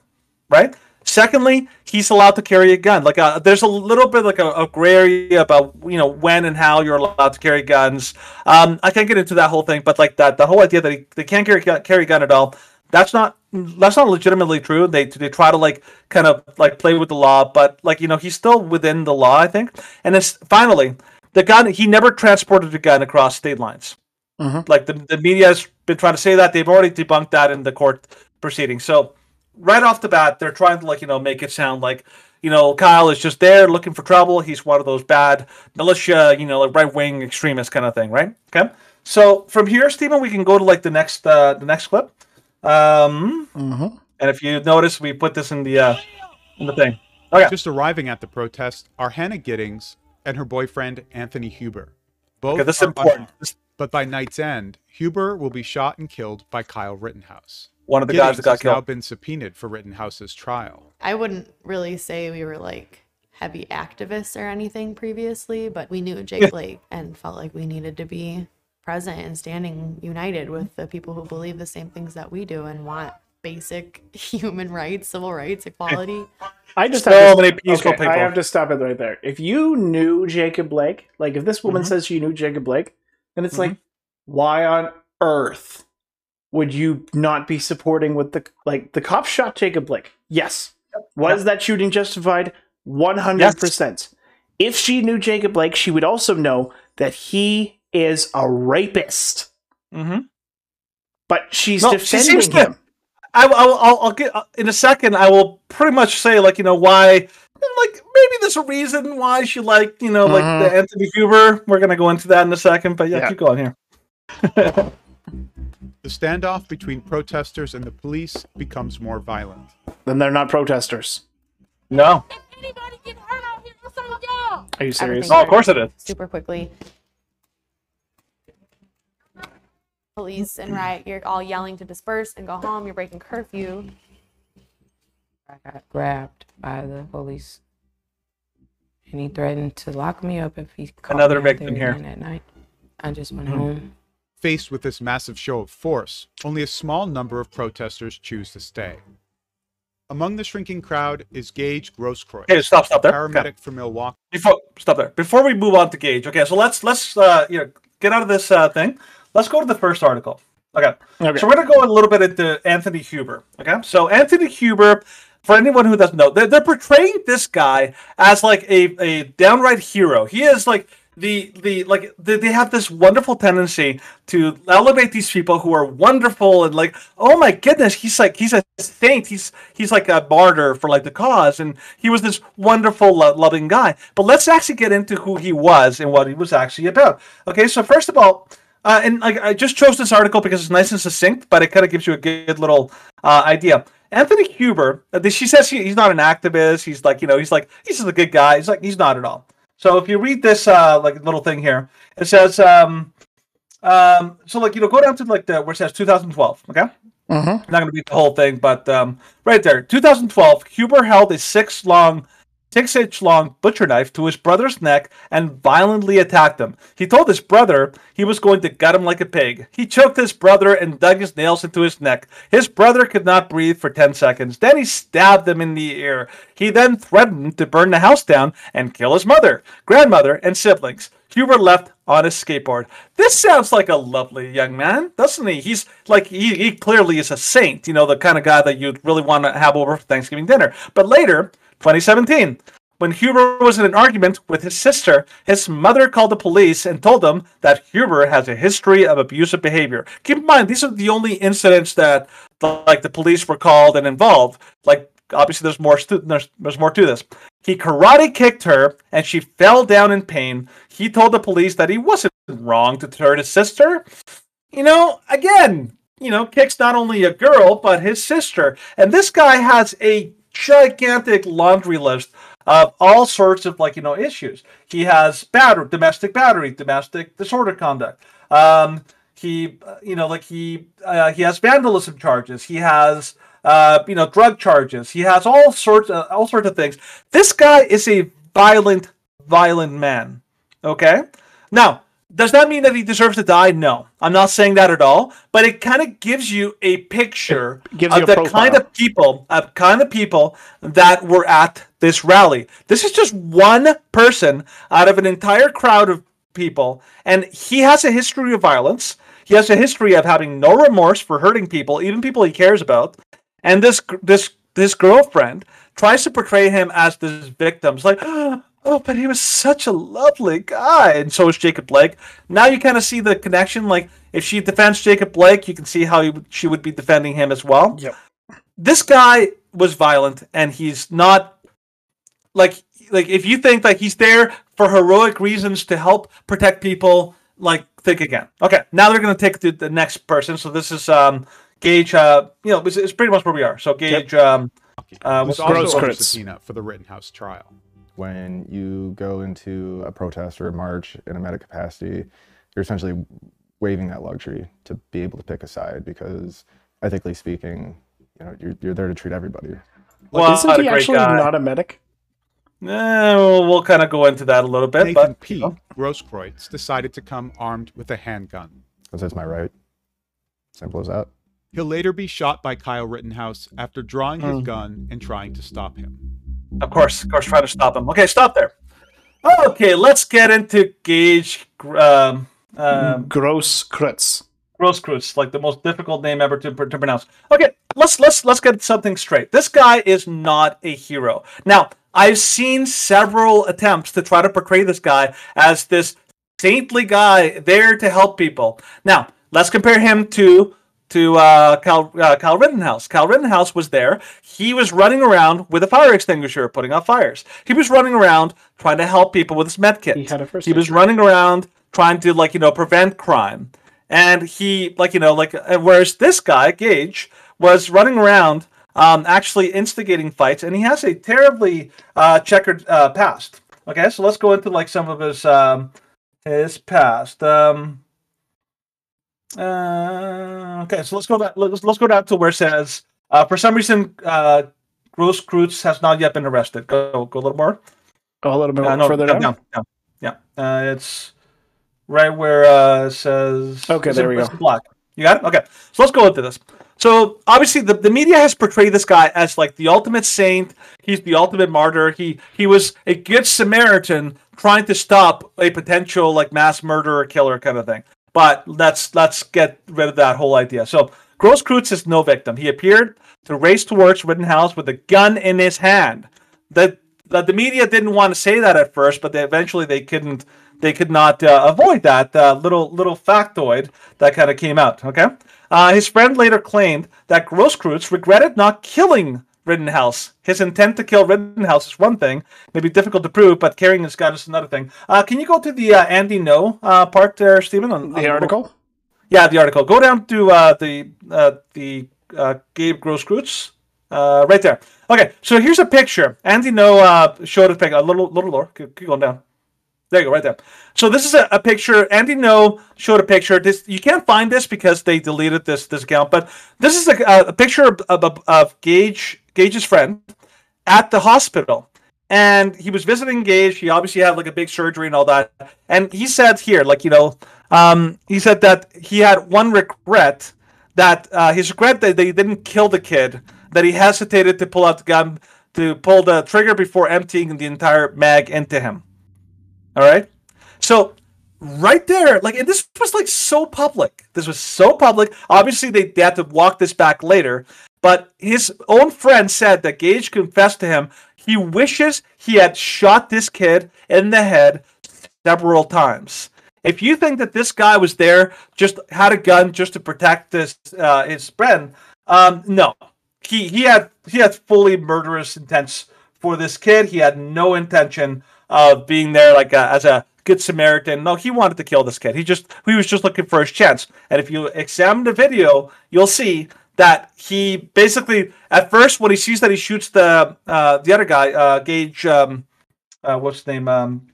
right? Secondly, he's allowed to carry a gun. Like, a, there's a little bit like a, a gray area about, you know, when and how you're allowed to carry guns. Um, I can't get into that whole thing, but like that, the whole idea that he, they can't carry carry a gun at all, that's not that's not legitimately true. They they try to like kind of like play with the law, but like, you know, he's still within the law, I think. And then finally, the gun, he never transported a gun across state lines. Mm-hmm. Like, the, the media has been trying to say that. They've already debunked that in the court proceedings. So right off the bat, they're trying to, like, you know, make it sound like, you know, Kyle is just there looking for trouble. He's one of those bad militia, you know, like right-wing extremist kind of thing, right? Okay. So from here, Stephen, we can go to like the next uh, the next clip. Um, mm-hmm. And if you notice, we put this in the uh, in the thing. Okay. Just arriving at the protest are Hannah Giddings and her boyfriend Anthony Huber. Both okay, this is important. Unarmed, but by night's end, Huber will be shot and killed by Kyle Rittenhouse. One of the Giddings guys that got has killed. Now been subpoenaed for Rittenhouse's trial. I wouldn't really say we were like heavy activists or anything previously, but we knew Jake yeah. Blake and felt like we needed to be present and standing united with the people who believe the same things that we do and want basic human rights, civil rights, equality. I just so have to, many peaceful okay, people. I have to stop it right there. If you knew Jacob Blake, like if this woman mm-hmm. says she knew Jacob Blake, then it's mm-hmm. like, why on earth would you not be supporting with the like the cops shot Jacob Blake? Yes. Was yep. that shooting justified? one hundred percent. Yes. If she knew Jacob Blake, she would also know that he is a rapist. Mm-hmm. But she's no, defending she him. I, I'll, I'll, I'll get in a second. I will pretty much say, like, you know, why, like, maybe there's a reason why she liked, you know, like mm. the Anthony Huber. We're gonna go into that in a second, but yeah, yeah. keep going here. The standoff between protesters and the police becomes more violent. Then they're not protesters. No. If anybody get hurt out here, it's all y'all. Are you serious? Oh, of course it is. Super quickly. Police and riot, you're all yelling to disperse and go home. You're breaking curfew. I got grabbed by the police, and he threatened to lock me up if he called another victim here at night. I just went mm-hmm. home. Faced with this massive show of force, only a small number of protesters choose to stay. Among the shrinking crowd is Gaige Grosskreutz. Hey, stop, stop there. Paramedic okay. from Milwaukee. Before stop there. Before we move on to Gaige, okay. So let's let's uh, you know get out of this uh, thing. Let's go to the first article. Okay. okay. So we're going to go a little bit into Anthony Huber. Okay. So Anthony Huber, for anyone who doesn't know, they're, they're portraying this guy as like a, a downright hero. He is like the, the, like the, they have this wonderful tendency to elevate these people who are wonderful and like, oh my goodness, he's like, he's a saint. He's, he's like a martyr for like the cause. And he was this wonderful, lo- loving guy. But let's actually get into who he was and what he was actually about. Okay. So first of all, Uh, and like, I just chose this article because it's nice and succinct, but it kind of gives you a good little uh, idea. Anthony Huber, she says he, he's not an activist. He's like, you know, he's like, he's just a good guy. He's like, he's not at all. So if you read this uh, like little thing here, it says, um, um, so like, you know, go down to like the, where it says two thousand twelve, okay? Mm-hmm. I'm not going to read the whole thing, but um, right there, two thousand twelve, Huber held a six long six-inch-long butcher knife to his brother's neck and violently attacked him. He told his brother he was going to gut him like a pig. He choked his brother and dug his nails into his neck. His brother could not breathe for ten seconds. Then he stabbed him in the ear. He then threatened to burn the house down and kill his mother, grandmother, and siblings. Huber left on his skateboard. This sounds like a lovely young man, doesn't he? He's like, he, he clearly is a saint, you know, the kind of guy that you'd really want to have over for Thanksgiving dinner. But later, twenty seventeen, when Huber was in an argument with his sister, his mother called the police and told them that Huber has a history of abusive behavior. Keep in mind, these are the only incidents that, like, the police were called and involved. Like, obviously, there's more, stu- there's, there's more to this. He karate kicked her, and she fell down in pain. He told the police that he wasn't wrong to hurt his sister. You know, again, you know, kicks not only a girl, but his sister. And this guy has a gigantic laundry list of all sorts of, like, you know, issues. He has battery, domestic battery, domestic disorder conduct. Um, he, you know, like he, uh, he has vandalism charges. He has, uh, you know, drug charges. He has all sorts of, all sorts of things. This guy is a violent, violent man. Okay. Now, does that mean that he deserves to die? No, I'm not saying that at all. But it kind of gives you a picture of the profile. kind of people, of kind of people that were at this rally. This is just one person out of an entire crowd of people, and he has a history of violence. He has a history of having no remorse for hurting people, even people he cares about. And this this this girlfriend tries to portray him as this victim. It's like, oh, but he was such a lovely guy. And so is Jacob Blake. Now you kind of see the connection. Like, if she defends Jacob Blake, you can see how he w- she would be defending him as well. Yep. This guy was violent, and he's not Like, like if you think like he's there for heroic reasons to help protect people, like, think again. Okay, now they're going to take the, the next person. So this is um, Gaige. Uh, you know, it's, it's pretty much where we are. So Gaige yep. um, uh, was also under subpoena for the Rittenhouse trial. When you go into a protest or a march in a meta capacity, you're essentially waiving that luxury to be able to pick a side because, ethically speaking, you know, you're, you're there to treat everybody. Well, like, isn't he actually guy. not a medic? Eh, we'll, we'll kind of go into that a little bit. Nathan but P. Oh. Grosskreutz decided to come armed with a handgun. Because that's my right. Simple as that. He'll later be shot by Kyle Rittenhouse after drawing mm. his gun and trying to stop him. Of course, of course, trying to stop him. Okay, stop there. Okay, let's get into Gaige um, um, Grosskreutz. Grosskreutz, like the most difficult name ever to, to pronounce. Okay, let's let's let's get something straight. This guy is not a hero. Now, I've seen several attempts to try to portray this guy as this saintly guy there to help people. Now, let's compare him to to uh, Kyle, uh, Kyle Rittenhouse. Kyle Rittenhouse was there. He was running around with a fire extinguisher, putting out fires. He was running around trying to help people with his med kit. He, had a first he was running around trying to, like, you know, prevent crime. And he, like, you know, like, whereas this guy, Gaige, was running around Um, actually instigating fights, and he has a terribly uh, checkered uh, past. Okay, so let's go into like some of his um, his past. Um, uh, okay, so let's go back. Let's let's go down to where it says uh, for some reason uh, Grosskreutz has not yet been arrested. Go go a little more. Go a little bit uh, no, further down. down. down. Yeah, uh, it's right where uh, it says. Okay, there we go. Black. You got it? Okay. So let's go into this. So obviously the, the media has portrayed this guy as like the ultimate saint. He's the ultimate martyr. He he was a good Samaritan trying to stop a potential like mass murderer killer kind of thing. But let's let's get rid of that whole idea. So Grosskreutz is no victim. He appeared to race towards Rittenhouse with a gun in his hand. That the, the media didn't want to say that at first, but they eventually they couldn't They could not uh, avoid that uh, little little factoid that kind of came out, okay? Uh, his friend later claimed that Grosskreutz regretted not killing Rittenhouse. His intent to kill Rittenhouse is one thing. May be difficult to prove, but carrying his gun is another thing. Uh, can you go to the uh, Andy Ngo uh, part there, Stephen? On, the on article? The... Yeah, the article. Go down to uh, the uh, the uh, Gaige Grosskreutz uh, right there. Okay, so here's a picture. Andy Ngo uh, showed a picture. A little, little lower. Keep, keep going down. There you go, right there. So this is a, a picture. Andy Ngo showed a picture. This you can't find this because they deleted this this account. But this is a, a picture of, of, of Gaige Gaige's friend at the hospital, and he was visiting Gaige. He obviously had like a big surgery and all that. And he said here, like you know, um, he said that he had one regret that uh, his regret that they didn't kill the kid, that he hesitated to pull out the gun, to pull the trigger before emptying the entire mag into him. All right, so right there, like, and this was like so public. This was so public. Obviously, they, they had to walk this back later. But his own friend said that Gaige confessed to him he wishes he had shot this kid in the head several times. If you think that this guy was there, just had a gun just to protect this uh, his friend, um, no, he he had he had fully murderous intents for this kid. He had no intention of being there like a, as a good Samaritan. No, he wanted to kill this kid. He just he was just looking for his chance. And if you examine the video, you'll see that he basically at first when he sees that he shoots the uh, the other guy, uh, Gaige, um, uh, what's his name, um,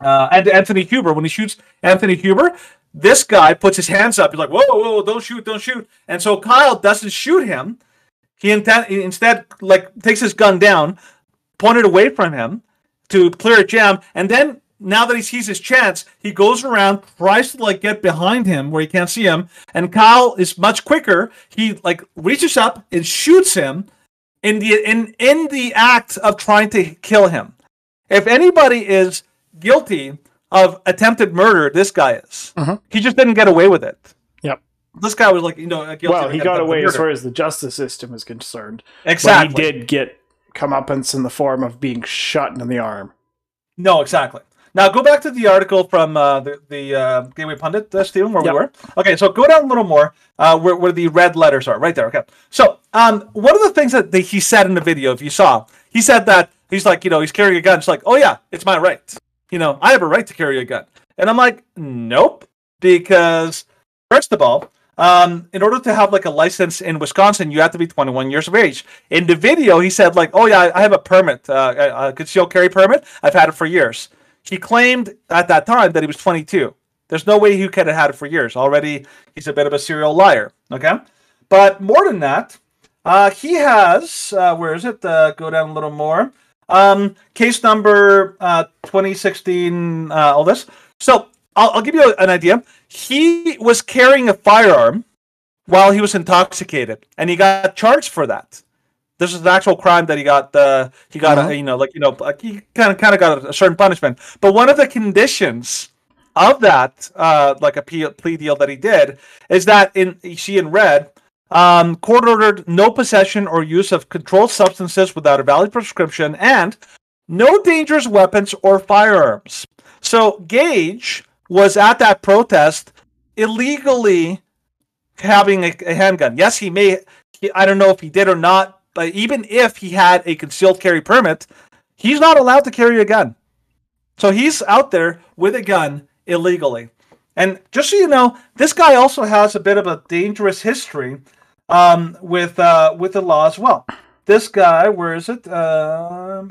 uh, and Anthony Huber. When he shoots Anthony Huber, this guy puts his hands up. He's like, whoa, whoa, don't shoot, don't shoot. And so Kyle doesn't shoot him. He, intent- he instead like takes his gun down, pointed away from him, to clear a jam, and then now that he sees his chance, he goes around, tries to like get behind him where he can't see him, and Kyle is much quicker. He like reaches up and shoots him in the in in the act of trying to kill him. If anybody is guilty of attempted murder, this guy is. Mm-hmm. He just didn't get away with it. Yep. This guy was like, you know, guilty. Well, he got away murder. As far as the justice system is concerned. Exactly. But he did get comeuppance in the form of being shot in the arm. No, exactly. Now go back to the article from uh, the, the uh, Gateway Pundit, uh, Stephen, where yep. we were. Okay, so go down a little more uh, where, where the red letters are, right there. Okay. So um, one of the things that the, he said in the video, if you saw, he said that he's like, you know, he's carrying a gun. She's like, oh yeah, it's my right. You know, I have a right to carry a gun. And I'm like, nope, because first of all, um, in order to have like a license in Wisconsin, you have to be twenty-one years of age. In the video, he said like, oh yeah, I have a permit, uh, a concealed carry permit. I've had it for years. He claimed at that time that he was twenty-two. There's no way he could have had it for years. Already, he's a bit of a serial liar. Okay, but more than that, uh, he has. Uh, where is it? Uh, go down a little more. Um, case number uh, twenty sixteen. Uh, all this. So I'll, I'll give you an idea. He was carrying a firearm while he was intoxicated, and he got charged for that. This is the actual crime that he got. Uh, he got, mm-hmm. a, you know, like you know, like he kind of kind of got a certain punishment. But one of the conditions of that, uh, like a plea deal that he did, is that in she in red, um, court ordered no possession or use of controlled substances without a valid prescription, and no dangerous weapons or firearms. So Gaige was at that protest illegally having a, a handgun. Yes, he may. He, I don't know if he did or not. But even if he had a concealed carry permit, he's not allowed to carry a gun. So he's out there with a gun illegally. And just so you know, this guy also has a bit of a dangerous history um, with uh, with the law as well. This guy, where is it? Uh,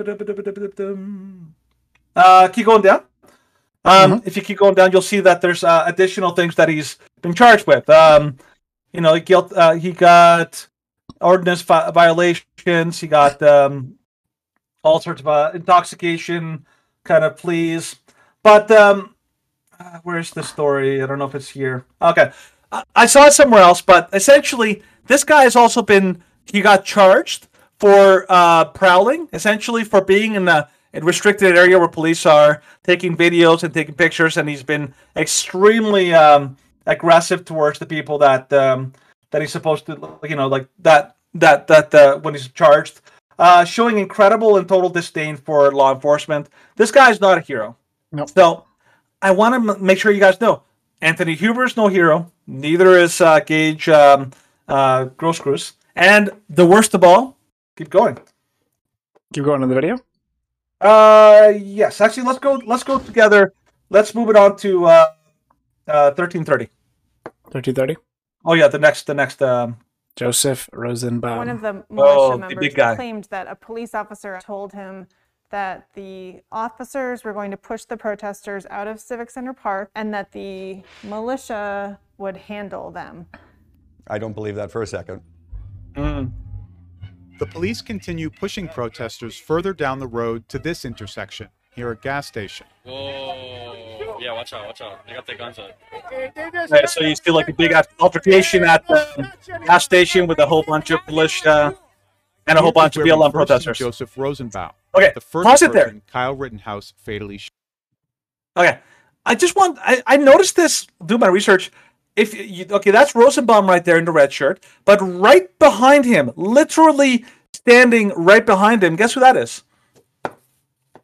uh, keep going down. Um, mm-hmm. If you keep going down, you'll see that there's uh, additional things that he's been charged with. Um, you know, guilt. Uh, he got ordinance fi- violations. He got um, all sorts of uh, intoxication kind of pleas. But um, uh, where's the story? I don't know if it's here. Okay. I-, I saw it somewhere else, but essentially this guy has also been, he got charged for uh, prowling, essentially for being in a, a restricted area where police are taking videos and taking pictures, and he's been extremely um, aggressive towards the people that... Um, that he's supposed to, you know, like that, that, that, uh, when he's charged, uh, showing incredible and total disdain for law enforcement. This guy's not a hero. Nope. So I want to make sure you guys know Anthony Huber is no hero. Neither is uh, Gaige um, uh, Grosskreutz. And the worst of all, keep going. Keep going on the video? Uh, yes. Actually, let's go, let's go together. Let's move it on to uh, uh, thirteen thirty. thirteen thirty? Oh yeah, the next, the next, um, Joseph Rosenbaum. One of the militia oh, members the claimed that a police officer told him that the officers were going to push the protesters out of Civic Center Park and that the militia would handle them. I don't believe that for a second. Mm. The police continue pushing protesters further down the road to this intersection near a gas station. Whoa. Yeah, watch out, watch out. They got their guns out. Yeah, so you see like a big altercation at the gas station with a whole bunch of militia and a whole bunch of B L M protesters. Joseph Rosenbaum. Okay, the first pause it there. Kyle Rittenhouse fatally shot. Okay, I just want, I, I noticed this, do my research. If you, okay, that's Rosenbaum right there in the red shirt, but right behind him, literally standing right behind him, guess who that is?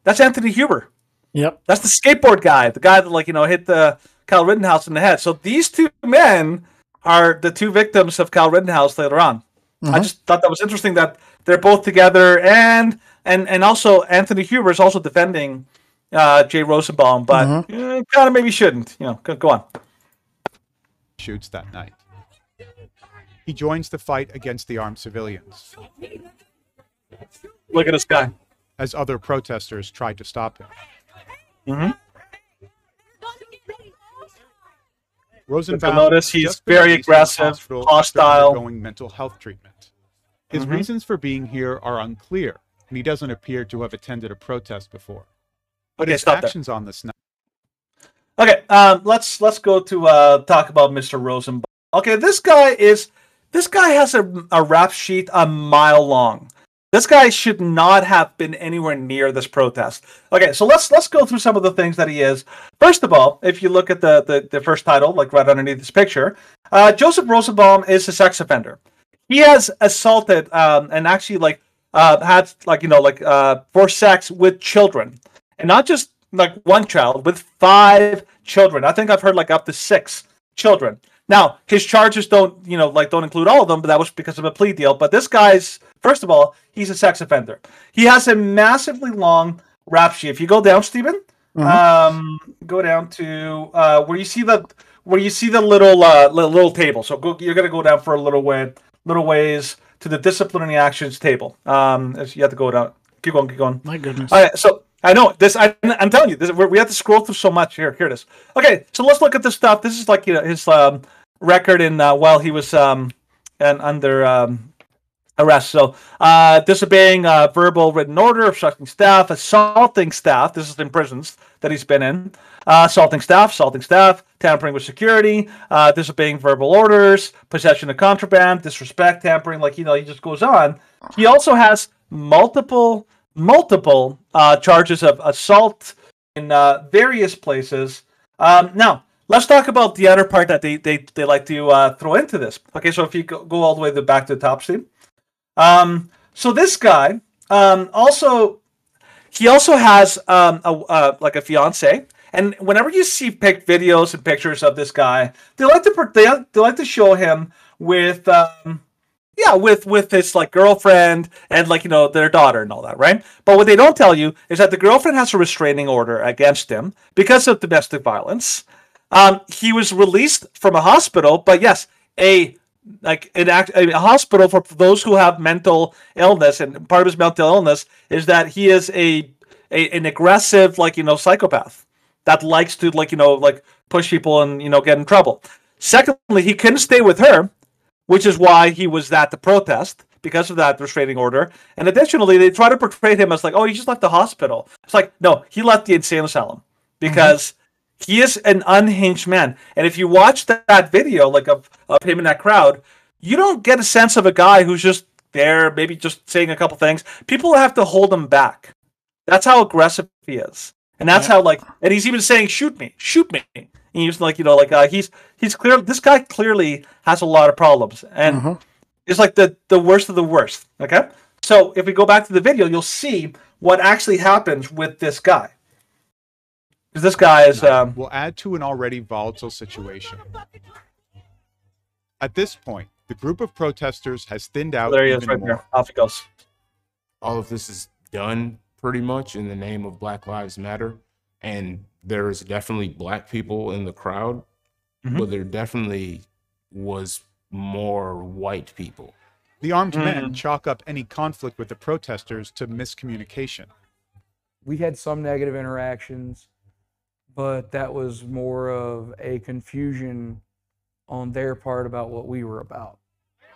That's Anthony Huber. Yep. That's the skateboard guy, the guy that, like, you know, hit the Kyle Rittenhouse in the head. So these two men are the two victims of Kyle Rittenhouse later on. Mm-hmm. I just thought that was interesting that they're both together, and and and also Anthony Huber is also defending uh, Jay Rosenbaum, but mm-hmm. eh, kind of maybe shouldn't. You know, go, go on. Shoots that night. He joins the fight against the armed civilians. Look at this guy. As other protesters tried to stop him. Mm-hmm. Rosenbaum, notice he's very aggressive, hostile, going mental health treatment. His mm-hmm. reasons for being here are unclear, and he doesn't appear to have attended a protest before. But okay, his actions there. on this night. Okay, um, let's let's go to uh, talk about Mister Rosenbaum. Okay, this guy is this guy has a, a rap sheet a mile long. This guy should not have been anywhere near this protest. Okay, so let's let's go through some of the things that he is. First of all, if you look at the, the, the first title, like right underneath this picture, uh, Joseph Rosenbaum is a sex offender. He has assaulted um, and actually like uh, had like you know like uh, for sex with children, and not just like one child, with five children. I think I've heard like up to six children. Now, his charges don't, you know, like don't include all of them, but that was because of a plea deal. But this guy's, first of all, he's a sex offender. He has a massively long rap sheet. If you go down, Stephen, mm-hmm. um, go down to uh, where you see the where you see the little uh, little, little table. So go, you're gonna go down for a little way, little ways to the disciplinary actions table. Um, you have to go down. Keep going, keep going. My goodness. All right, so. I know this. I, I'm telling you, this, we have to scroll through so much here. Here it is. Okay, so let's look at this stuff. This is like you know, his um, record in uh, while he was um, and under um, arrest. So uh, disobeying uh, verbal written order, obstructing staff, assaulting staff. This is in prisons that he's been in. Uh, assaulting staff, assaulting staff, tampering with security, uh, disobeying verbal orders, possession of contraband, disrespect, tampering. Like you know, he just goes on. He also has multiple. multiple uh, charges of assault in uh, various places. Um, now, let's talk about the other part that they they, they like to uh, throw into this. Okay, so if you go, go all the way to back to the top, Steve. Um, so this guy um, also, he also has um, a, uh, like a fiance. And whenever you see pic videos and pictures of this guy, they like to they, they like to show him with. Um, Yeah, with with his like girlfriend and like you know their daughter and all that, right? But what they don't tell you is that the girlfriend has a restraining order against him because of domestic violence. Um, he was released from a hospital, but yes, a like an act, a hospital for those who have mental illness, and part of his mental illness is that he is a, a an aggressive like you know psychopath that likes to like you know like push people and you know get in trouble. Secondly, he couldn't stay with her, which is why he was at the protest, because of that restraining order. And additionally, they try to portray him as like, oh, he just left the hospital. It's like, no, he left the insane asylum because mm-hmm. he is an unhinged man. And if you watch that, that video like of, of him in that crowd, you don't get a sense of a guy who's just there, maybe just saying a couple things. People have to hold him back. That's how aggressive he is. And that's yeah. how like, and he's even saying, shoot me, shoot me. And he's like, you know, like uh, he's, he's clearly, this guy clearly has a lot of problems and mm-hmm. it's like the, the worst of the worst. Okay. So if we go back to the video, you'll see what actually happens with this guy. Cause this guy is, um, will add to an already volatile situation. At this point, the group of protesters has thinned out. There he is right there. Off he goes. All of this is done. Pretty much in the name of Black Lives Matter. And there is definitely Black people in the crowd, mm-hmm. but there definitely was more white people. The armed mm-hmm. men chalk up any conflict with the protesters to miscommunication. We had some negative interactions, but that was more of a confusion on their part about what we were about.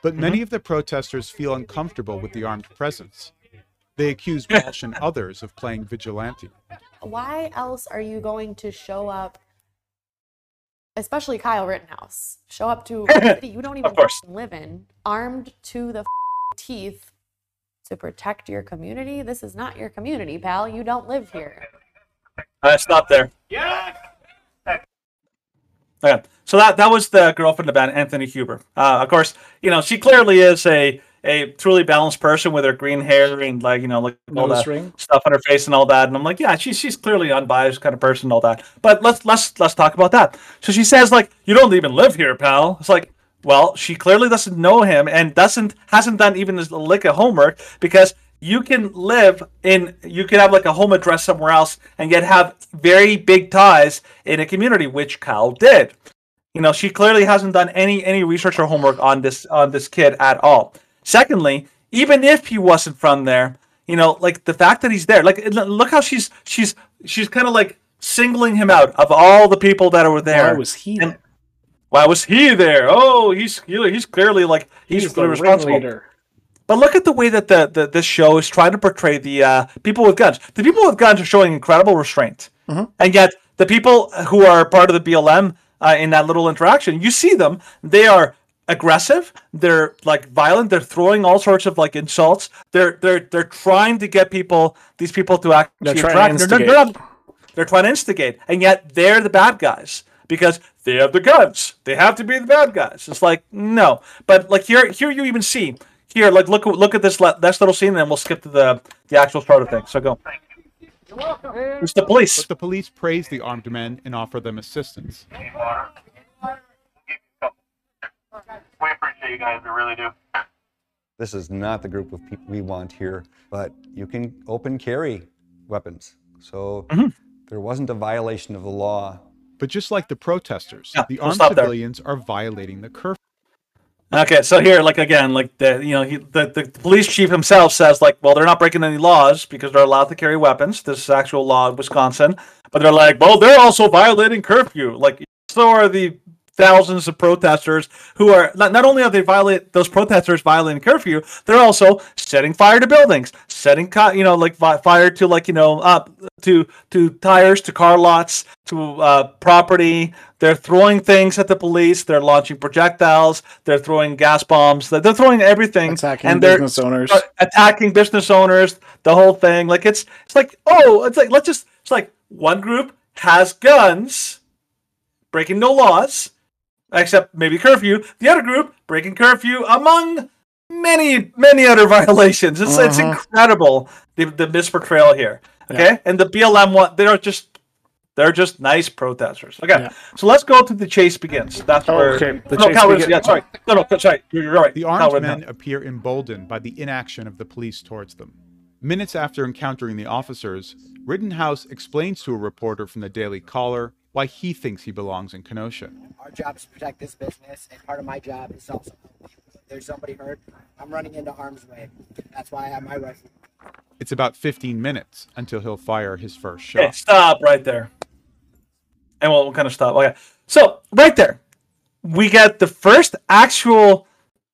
But mm-hmm. many of the protesters feel uncomfortable with the armed presence. They accuse Walsh and others of playing vigilante. Why else are you going to show up, especially Kyle Rittenhouse, show up to a city you don't even live in, armed to the teeth to protect your community? This is not your community, pal. You don't live here. Uh, stop there. Yeah. Okay. So that, that was the girlfriend of Anthony Huber. Uh, of course, you know, she clearly is a... a truly balanced person with her green hair and like, you know, like all that stuff on her face and all that. And I'm like, yeah, she's, she's clearly unbiased kind of person and all that, but let's, let's, let's talk about that. So she says like, you don't even live here, pal. It's like, well, she clearly doesn't know him and doesn't, hasn't done even a lick of homework, because you can live in, you can have like a home address somewhere else and yet have very big ties in a community, which Kyle did. You know, she clearly hasn't done any, any research or homework on this, on this kid at all. Secondly, even if he wasn't from there, you know, like the fact that he's there, like look how she's she's she's kind of like singling him out of all the people that were there. Why was he? And there? Why was he there? Oh, he's he's clearly like he's, he's clearly responsible. Ringleader. But look at the way that the, the this show is trying to portray the uh, people with guns. The people with guns are showing incredible restraint, mm-hmm. and yet the people who are part of the B L M uh, in that little interaction, you see them. They are. Aggressive, they're like violent, they're throwing all sorts of like insults, they're they're they're trying to get people these people to act they're, trying to they're, they're, not, they're trying to instigate, and yet they're the bad guys because they have the guns, they have to be the bad guys. It's like, no. But like here here you even see here like look look at this last little scene, and then we'll skip to the the actual start of things. So go. You're welcome. It's the police. But the police praise the armed men and offer them assistance. appreciate you guys. I really do. This is not the group of people we want here, but you can open carry weapons. So mm-hmm. there wasn't a violation of the law. But just like the protesters, yeah, the armed civilians there. are violating the curfew. Okay, so here, like again, like the you know he, the the police chief himself says, like, well, they're not breaking any laws because they're allowed to carry weapons. This is actual law in Wisconsin, but they're like, well, they're also violating curfew. Like, so are the thousands of protesters who are not, not only are they violate those protesters violating curfew, they're also setting fire to buildings, setting you know like fire to like you know up uh, to to tires, to car lots, to uh, property. They're throwing things at the police. They're launching projectiles. They're throwing gas bombs. They're throwing everything. Attacking and they're business owners. Attacking business owners. The whole thing. Like it's it's like oh it's like let's just it's like one group has guns, breaking no laws. Except maybe curfew. The other group breaking curfew among many, many other violations. It's uh-huh. it's incredible the the misportrayal here. Okay, yeah. And the B L M one, they are just they're just nice protesters. Okay, yeah. So let's go to the chase begins. That's oh, where okay. the no, chase begins. Yeah, sorry, no, no, sorry, you're right. The armed men appear emboldened by the inaction of the police towards them. Minutes after encountering the officers, Rittenhouse explains to a reporter from the Daily Caller why he thinks he belongs in Kenosha. Our job is to protect this business, and part of my job is also, if there's somebody hurt, I'm running into harm's way. That's why I have my rifle. It's about fifteen minutes until he'll fire his first shot. Okay, stop right there. And we'll, we'll kind of stop. Okay. So, right there, we get the first actual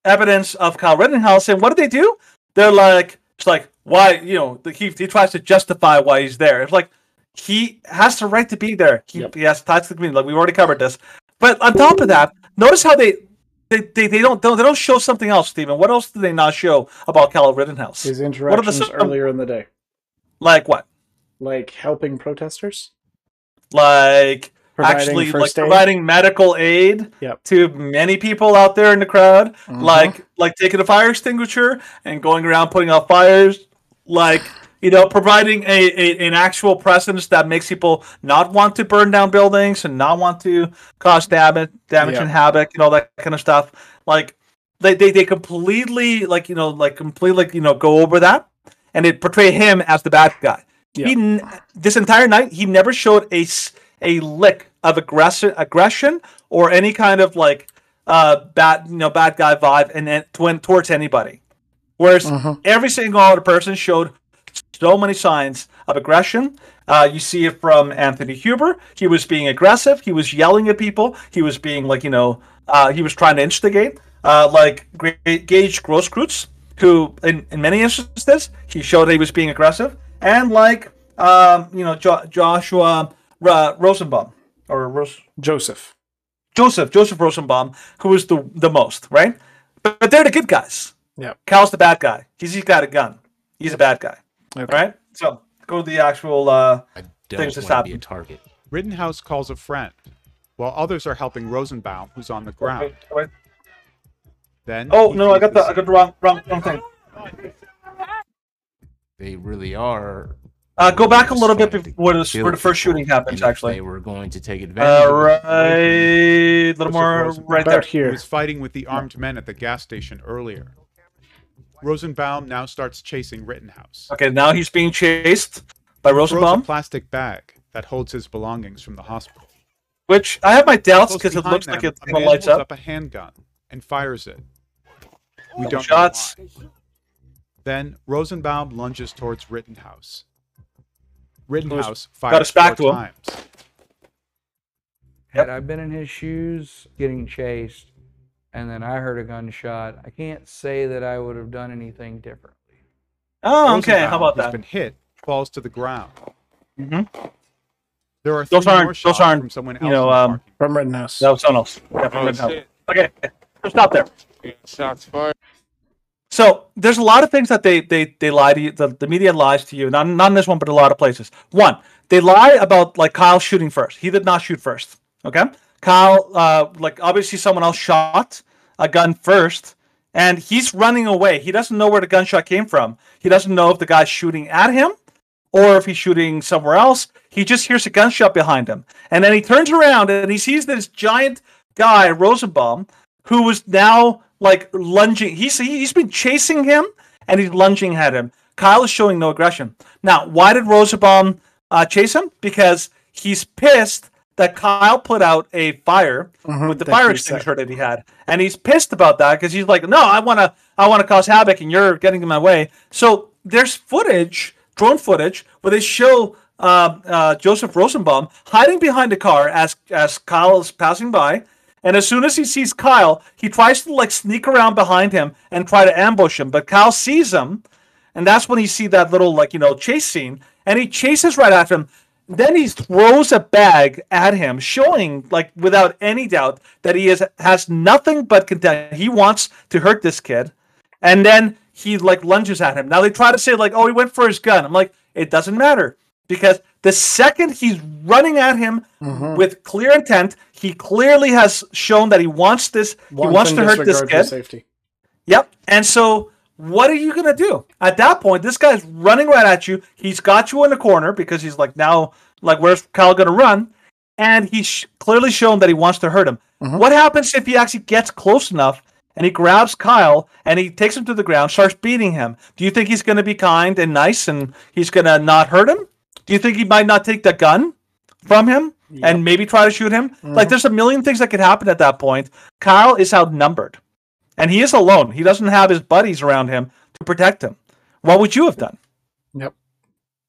evidence of Kyle Rittenhouse, and what do they do? They're like, it's like, why, you know, he, he tries to justify why he's there. It's like, he has the right to be there. He, yep. he has ties to the community. Like we already covered this. But on top of that, notice how they they, they, they don't they don't show something else, Stephen. What else do they not show about Kyle Rittenhouse? His interactions what are the, earlier um, in the day. Like what? Like helping protesters. Like providing actually like aid? providing medical aid yep. to many people out there in the crowd. Mm-hmm. Like like taking a fire extinguisher and going around putting out fires. Like. You know, providing a, a an actual presence that makes people not want to burn down buildings and not want to cause damage, damage yeah. and havoc, and all that kind of stuff. Like they, they, they completely like you know like completely like, you know go over that, and it portray him as the bad guy. Yeah. He this entire night he never showed a a lick of aggression aggression or any kind of like uh bad you know bad guy vibe and to, towards anybody. Whereas uh-huh. every single other person showed so many signs of aggression. Uh, you see it from Anthony Huber. He was being aggressive. He was yelling at people. He was being like, you know, uh, he was trying to instigate. Uh, like Gaige Grosskreutz, who in, in many instances, he showed that he was being aggressive. And like, um, you know, jo Joshua uh, Rosenbaum. Or Ros Joseph. Joseph. Joseph Rosenbaum, who was the, the most, right? But, but they're the good guys. Yeah. Kyle's the bad guy. He's, he's got a gun. He's a bad guy. Okay. All right, so go to the actual uh, things to stop. Target. Rittenhouse calls a friend, while others are helping Rosenbaum, who's on the ground. Wait, wait, wait. Then oh no, I got the, the I got the wrong wrong, wrong thing. They really are. Uh, go back a little bit before the, where the first shooting happens. Actually, they were going to take advantage. All right, a little more Rosenbaum. Right there. Here. He was fighting with the armed men at the gas station earlier. Rosenbaum now starts chasing Rittenhouse. Okay, now he's being chased by Rosenbaum. Throws a plastic bag that holds his belongings from the hospital. Which I have my doubts because it looks them, like it's going to light up. up. A handgun and fires it. We don't shots. Know why. Then Rosenbaum lunges towards Rittenhouse. Rittenhouse fires got us back four to him. times. Had I been in his shoes, getting chased. And then I heard a gunshot. I can't say that I would have done anything differently. Oh, okay. How about that? Has been hit, falls to the ground. Mm-hmm. There are three more shots from someone else. You know, um, from Rittenhouse. No, someone else. Yeah, from Rittenhouse. Okay, just stop there. Shots fired. So there's a lot of things that they they they lie to you. The, the media lies to you. Not not in this one, but a lot of places. One, they lie about like Kyle shooting first. He did not shoot first. Okay. Kyle, uh, like, obviously someone else shot a gun first, and he's running away. He doesn't know where the gunshot came from. He doesn't know if the guy's shooting at him or if he's shooting somewhere else. He just hears a gunshot behind him. And then he turns around, and he sees this giant guy, Rosenbaum, who was now like lunging. He's he's been chasing him and he's lunging at him. Kyle is showing no aggression. Now, why did Rosenbaum uh, chase him? Because he's pissed that Kyle put out a fire mm-hmm, with the fire extinguisher that he had, and he's pissed about that because he's like, "No, I want to, I want to cause havoc, and you're getting in my way." So there's footage, drone footage, where they show uh, uh, Joseph Rosenbaum hiding behind a car as as Kyle is passing by, and as soon as he sees Kyle, he tries to like sneak around behind him and try to ambush him, but Kyle sees him, and that's when you see that little like you know chase scene, and he chases right after him. Then he throws a bag at him, showing, like, without any doubt, that he is has nothing but contempt. He wants to hurt this kid, and then he like lunges at him. Now they try to say like, "Oh, he went for his gun." I'm like, it doesn't matter because the second he's running at him mm-hmm. with clear intent, he clearly has shown that he wants this. One he wants to hurt this kid. Safety. Yep, and so. What are you going to do? At that point, this guy's running right at you. He's got you in the corner because he's like, now, like, where's Kyle going to run? And he's sh- clearly shown that he wants to hurt him. Mm-hmm. What happens if he actually gets close enough and he grabs Kyle and he takes him to the ground, starts beating him? Do you think he's going to be kind and nice and he's going to not hurt him? Do you think he might not take the gun from him yep. and maybe try to shoot him? Mm-hmm. Like, there's a million things that could happen at that point. Kyle is outnumbered. And he is alone. He doesn't have his buddies around him to protect him. What would you have done? Yep.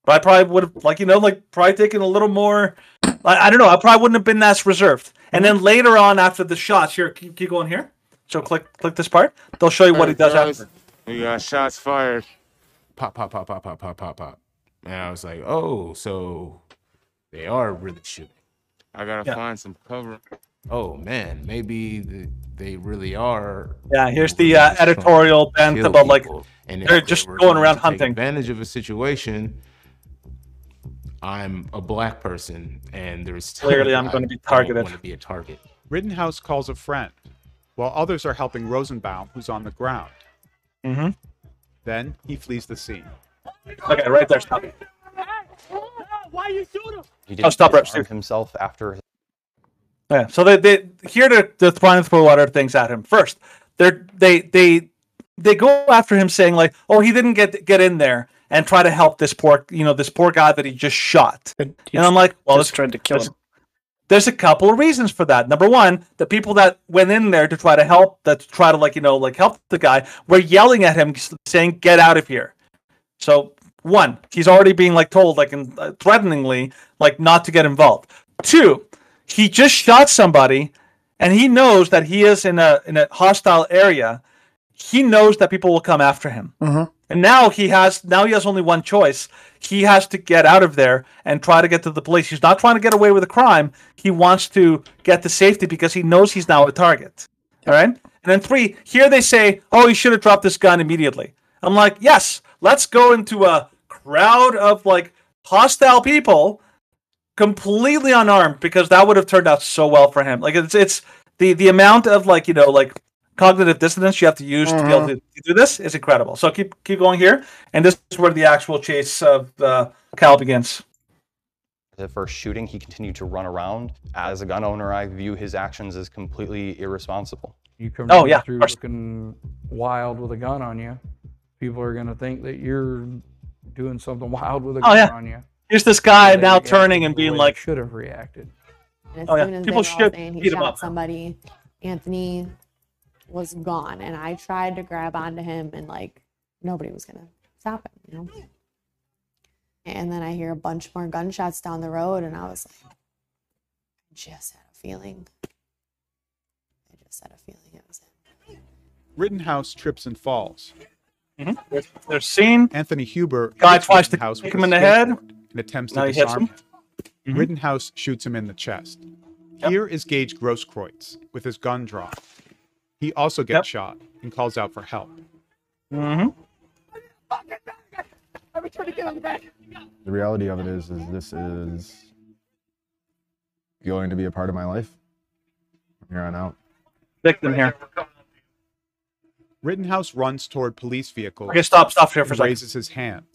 But I probably would have, like, you know, like, probably taken a little more. I, I don't know. I probably wouldn't have been as reserved. And then later on, after the shots, here, keep, keep going here. So click click this part. They'll show you what he does after. We got shots fired. Pop, pop, pop, pop, pop, pop, pop, pop. And I was like, oh, so they are really shooting. I got to yeah. find some cover. Oh man, maybe the, they really are. Yeah, here's the uh, editorial bent about like and they're just they going around hunting. Advantage of a situation. I'm a black person, and there's clearly I'm going to be targeted. I want to be a target. Rittenhouse calls a friend, while others are helping Rosenbaum, who's on the ground. Mm-hmm. Then he flees the scene. Okay, right there. Stop. Why you shoot him? He didn't oh, stop right himself after. His- Yeah, so they they here they're, they're trying to throw a lot of things at him. First, they they they they go after him saying like, "Oh, he didn't get get in there and try to help this poor you know this poor guy that he just shot." And, and I'm like, "Well, it's trying to kill there's, him." There's a couple of reasons for that. Number one, the people that went in there to try to help that to try to like you know like help the guy were yelling at him saying, "Get out of here!" So one, he's already being like told like in, uh, threateningly like not to get involved. Two. He just shot somebody, and he knows that he is in a in a hostile area. He knows that people will come after him, mm-hmm. and now he has now he has only one choice. He has to get out of there and try to get to the police. He's not trying to get away with a crime. He wants to get to safety because he knows he's now a target. All right, and then three. Here they say, "Oh, he should have dropped this gun immediately." I'm like, "Yes, let's go into a crowd of like hostile people." Completely unarmed, because that would have turned out so well for him. Like it's it's the, the amount of like you know like cognitive dissonance you have to use mm-hmm. to be able to do this is incredible. So keep keep going here, and this is where the actual chase of uh, Kyle begins. The first shooting, he continued to run around. As a gun owner, I view his actions as completely irresponsible. You come oh, yeah, through looking wild with a gun on you, people are going to think that you're doing something wild with a gun oh, yeah. on you. Here's this guy now turning and being like, should have reacted. And as oh, yeah. soon as people should he shot up. somebody, Anthony was gone, and I tried to grab onto him, and like nobody was gonna stop him, you know. And then I hear a bunch more gunshots down the road, and I was like, I just had a feeling. I just had a feeling it was him. Rittenhouse trips and falls. Mm-hmm. They're seen. Anthony Huber. Guy tries to kick him in the head. And attempts to disarm him. Mm-hmm. Rittenhouse shoots him in the chest. Yep. Here is Gaige Grosskreutz with his gun drawn. He also gets yep. shot and calls out for help. Mm-hmm. The reality of it is, is this is going to be a part of my life from here on out. Victim here. Rittenhouse runs toward police vehicles. Okay, stop, stop here for a second. Raises his hand.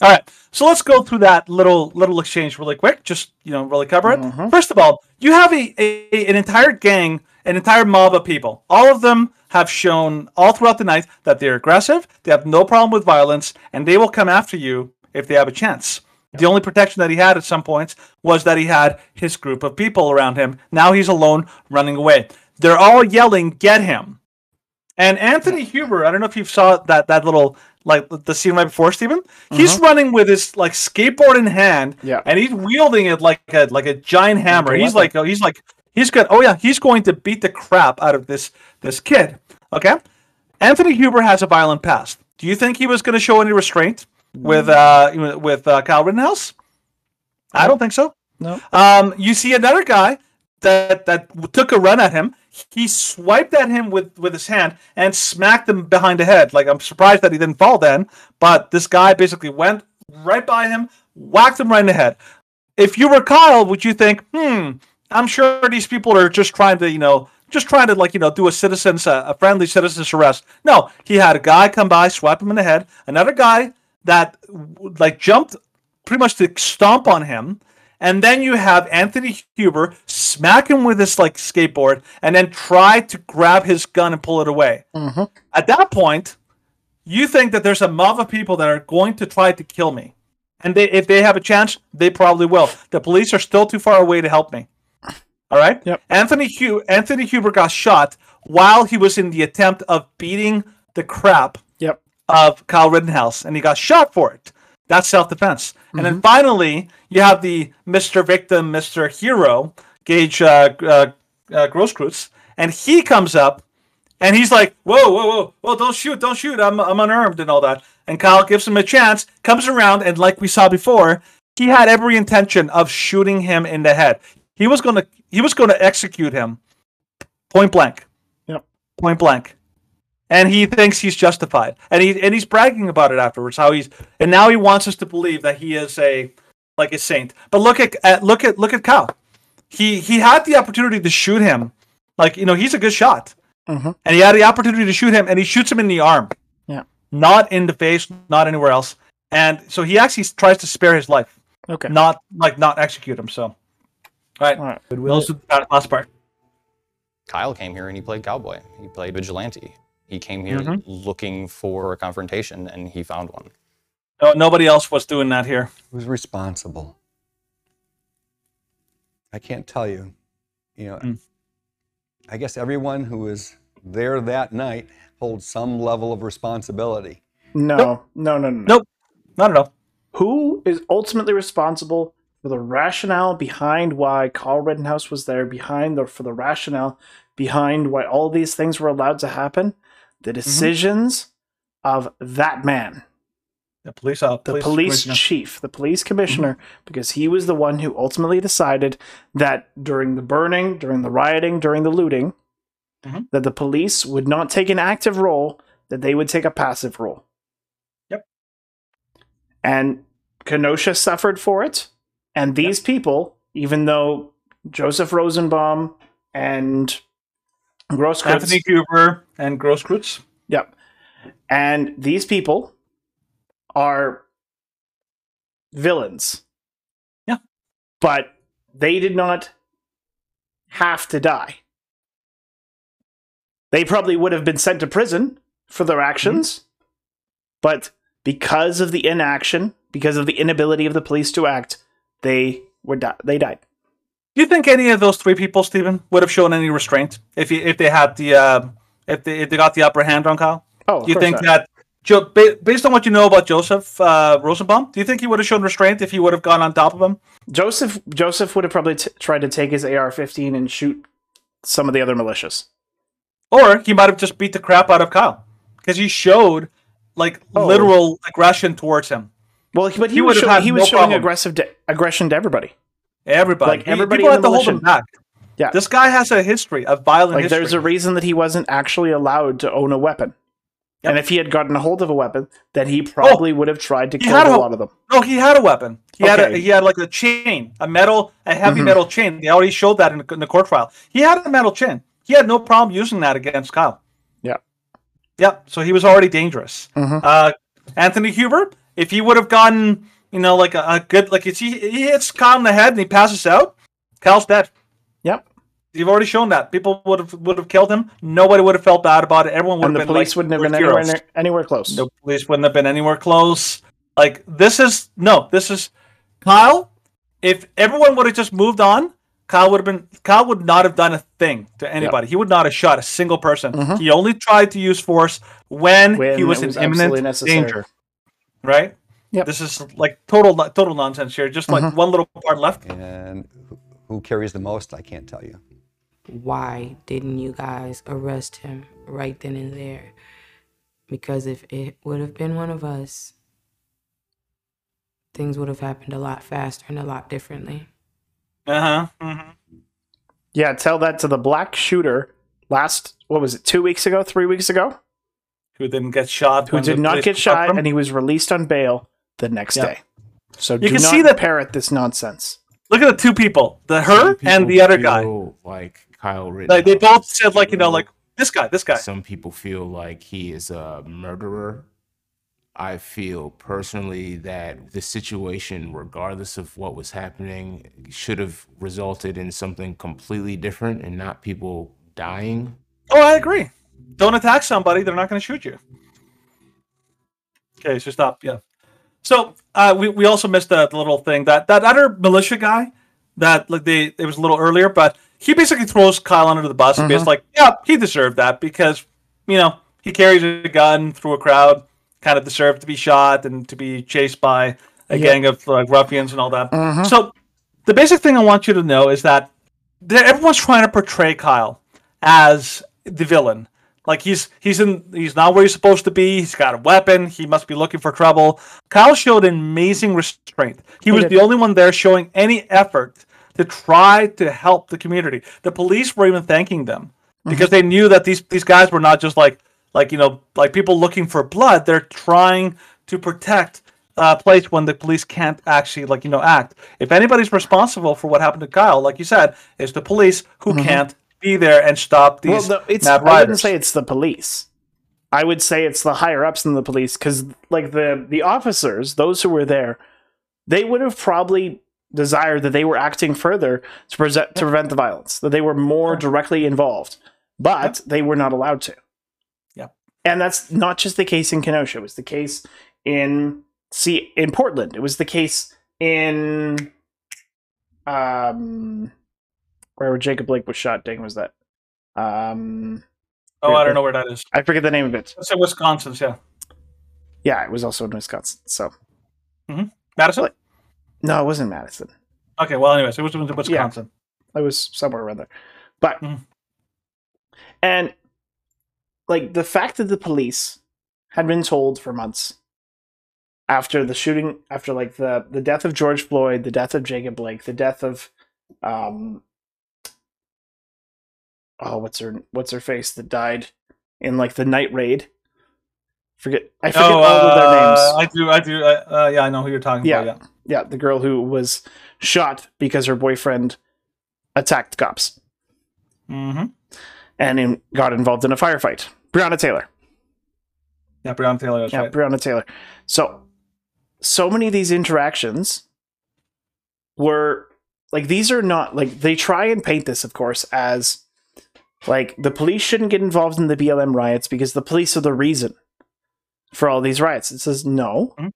All right, so let's go through that little little exchange really quick, just, you know, really cover it. Mm-hmm. First of all, you have a, a an entire gang an entire mob of people. All of them have shown all throughout the night that they're aggressive, they have no problem with violence, and they will come after you if they have a chance. Yeah. The only protection that he had at some points was that he had his group of people around him. Now he's alone, running away. They're all yelling, "Get him!" And Anthony Huber, I don't know if you saw that that little, like, the scene right before, Stephen. Mm-hmm. He's running with his, like, skateboard in hand, yeah, and he's wielding it like a like a giant hammer. Like a he's like, oh, he's like, he's got, oh yeah, he's going to beat the crap out of this this kid. Okay, Anthony Huber has a violent past. Do you think he was going to show any restraint mm-hmm. with uh with uh, Kyle Rittenhouse? No. I don't think so. No. Um, you see another guy that that took a run at him. He swiped at him with, with his hand and smacked him behind the head. Like, I'm surprised that he didn't fall then, but this guy basically went right by him, whacked him right in the head. If you were Kyle, would you think, hmm, I'm sure these people are just trying to, you know, just trying to, like, you know, do a citizen's, uh, a friendly citizen's arrest. No, he had a guy come by, swipe him in the head, another guy that, like, jumped pretty much to stomp on him. And then you have Anthony Huber smack him with this, like, skateboard and then try to grab his gun and pull it away. Mm-hmm. At that point, you think that there's a mob of people that are going to try to kill me. And they, if they have a chance, they probably will. The police are still too far away to help me. All right? Yep. Anthony Hu- Anthony Huber got shot while he was in the attempt of beating the crap yep. of Kyle Rittenhouse. And he got shot for it. That's self-defense. Mm-hmm. And then finally, you have the Mister Victim, Mister Hero, Gaige uh, uh, uh, Grosskreutz, and he comes up, and he's like, whoa, whoa, whoa, whoa, don't shoot, don't shoot, I'm I'm unarmed and all that. And Kyle gives him a chance, comes around, and like we saw before, he had every intention of shooting him in the head. He was going to he was going to execute him point blank. Yep. Point blank. And he thinks he's justified, and he and he's bragging about it afterwards. How he's and now he wants us to believe that he is a like a saint. But look at, at look at look at Kyle. He he had the opportunity to shoot him, like you know he's a good shot, mm-hmm. and he had the opportunity to shoot him, and he shoots him in the arm, yeah, not in the face, not anywhere else. And so he actually tries to spare his life, okay, not like not execute him. So, all right, all right. Those are the last part. Kyle came here and he played cowboy. He played vigilante. He came here mm-hmm. looking for a confrontation, and he found one. No, nobody else was doing that here. He was responsible. I can't tell you. You know, mm. I guess everyone who was there that night holds some level of responsibility. No, nope. no, no, no, no. Nope, not at all. Who is ultimately responsible for the rationale behind why Kyle Rittenhouse was there, behind the, for the rationale behind why all these things were allowed to happen? The decisions mm-hmm. of that man, the police, uh, the police, police chief, the police commissioner, mm-hmm. because he was the one who ultimately decided that during the burning, during the rioting, during the looting, mm-hmm. that the police would not take an active role, that they would take a passive role. Yep. And Kenosha suffered for it. And these yep. people, even though Joseph Rosenbaum and Grosskreutz. Anthony Huber and Grosskreutz. Yep. And these people are villains. Yeah. But they did not have to die. They probably would have been sent to prison for their actions. Mm-hmm. But because of the inaction, because of the inability of the police to act, they were di- they died. Do you think any of those three people, Stephen, would have shown any restraint if he, if they had the uh, if they if they got the upper hand on Kyle? Oh, of do you think not. that jo- ba- based on what you know about Joseph uh, Rosenbaum, do you think he would have shown restraint if he would have gone on top of him? Joseph Joseph would have probably t- tried to take his A R fifteen and shoot some of the other militias, or he might have just beat the crap out of Kyle because he showed like oh. literal aggression towards him. Well, but he, he was show- he was no showing problem. aggressive de- aggression to everybody. Everybody, like everybody, people have to hold him back. Yeah, this guy has a history of violent. Like, history. There's a reason that he wasn't actually allowed to own a weapon, yep. and if he had gotten a hold of a weapon, then he probably oh, would have tried to kill a, a lot of them. No, he had a weapon. He okay. had a, he had like a chain, a metal, a heavy mm-hmm. metal chain. They already showed that in the, in the court trial. He had a metal chain. He had no problem using that against Kyle. Yeah, yeah. So he was already dangerous. Mm-hmm. Uh, Anthony Huber, if he would have gotten. You know, like a, a good, like it's, he, he hits Kyle in the head and he passes out. Kyle's dead. Yep. You've already shown that. People would have would have killed him. Nobody would have felt bad about it. Everyone would and have been the police like, wouldn't have been anywhere, ne- anywhere close. The police wouldn't have been anywhere close. Like, this is, no, this is, Kyle, if everyone would have just moved on, Kyle would have been, Kyle would not have done a thing to anybody. Yep. He would not have shot a single person. Mm-hmm. He only tried to use force when, when he was in was imminent necessary. danger. Right? Yep. This is like total total nonsense here. Just like mm-hmm. one little part left. And who carries the most, I can't tell you. Why didn't you guys arrest him right then and there? Because if it would have been one of us, things would have happened a lot faster and a lot differently. Uh-huh. Mm-hmm. Yeah, tell that to the black shooter last, what was it, two weeks ago, three weeks ago? Who didn't get shot. Who did not get shot, and he was released on bail the next yeah. day. So you do can not see that parrot this nonsense. Look at the two people, the her and the other guy. Like Kyle Rittenhouse. Like they both said, like, you know, like this guy, this guy. Some people feel like he is a murderer. I feel personally that the situation, regardless of what was happening, should have resulted in something completely different and not people dying. Oh, I agree. Don't attack somebody; they're not going to shoot you. Okay, so stop. Yeah. So uh, we we also missed that little thing that that other militia guy that like they it was a little earlier, but he basically throws Kyle under the bus. Mm-hmm. And he's like, yeah, he deserved that because you know he carries a gun through a crowd. Kind of deserved to be shot and to be chased by a yeah. gang of like, ruffians and all that. Mm-hmm. So the basic thing I want you to know is that everyone's trying to portray Kyle as the villain. Like he's he's in he's not where he's supposed to be. He's got a weapon. He must be looking for trouble. Kyle showed amazing restraint. He, he was did. the only one there showing any effort to try to help the community. The police were even thanking them mm-hmm. because they knew that these these guys were not just like. Like, you know, like people looking for blood, they're trying to protect a place when the police can't actually, like, you know, act. If anybody's responsible for what happened to Kyle, like you said, it's the police who mm-hmm. can't be there and stop these well, the, it's, mad riders. I wouldn't say it's the police. I would say it's the higher-ups than the police, because, like, the, the officers, those who were there, they would have probably desired that they were acting further to, pre- to prevent the violence, that they were more directly involved, but they were not allowed to. And that's not just the case in Kenosha. It was the case in see in Portland. It was the case in um where Jacob Blake was shot. Dang, was that? Um, oh, I don't know where that is. I forget the name of it. It's in Wisconsin, yeah. Yeah, it was also in Wisconsin. So, mm-hmm. Madison? No, it wasn't Madison. Okay, well, anyways, it was in Wisconsin. Yeah, it was somewhere around there, but mm-hmm. and. Like, the fact that the police had been told for months after the shooting, after, like, the, the death of George Floyd, the death of Jacob Blake, the death of, um, oh, what's her, what's her face that died in, like, the night raid? Forget, I forget oh, all of their names. Uh, I do, I do, I, uh, yeah, I know who you're talking yeah, about, yeah. Yeah, the girl who was shot because her boyfriend attacked cops. Mm-hmm. And in, got involved in a firefight. Breonna Taylor. Yeah, Breonna Taylor. That's yeah, right. Breonna Taylor. So, so many of these interactions were, like, these are not, like, they try and paint this, of course, as, like, the police shouldn't get involved in the B L M riots because the police are the reason for all these riots. It says, no. Mm-hmm.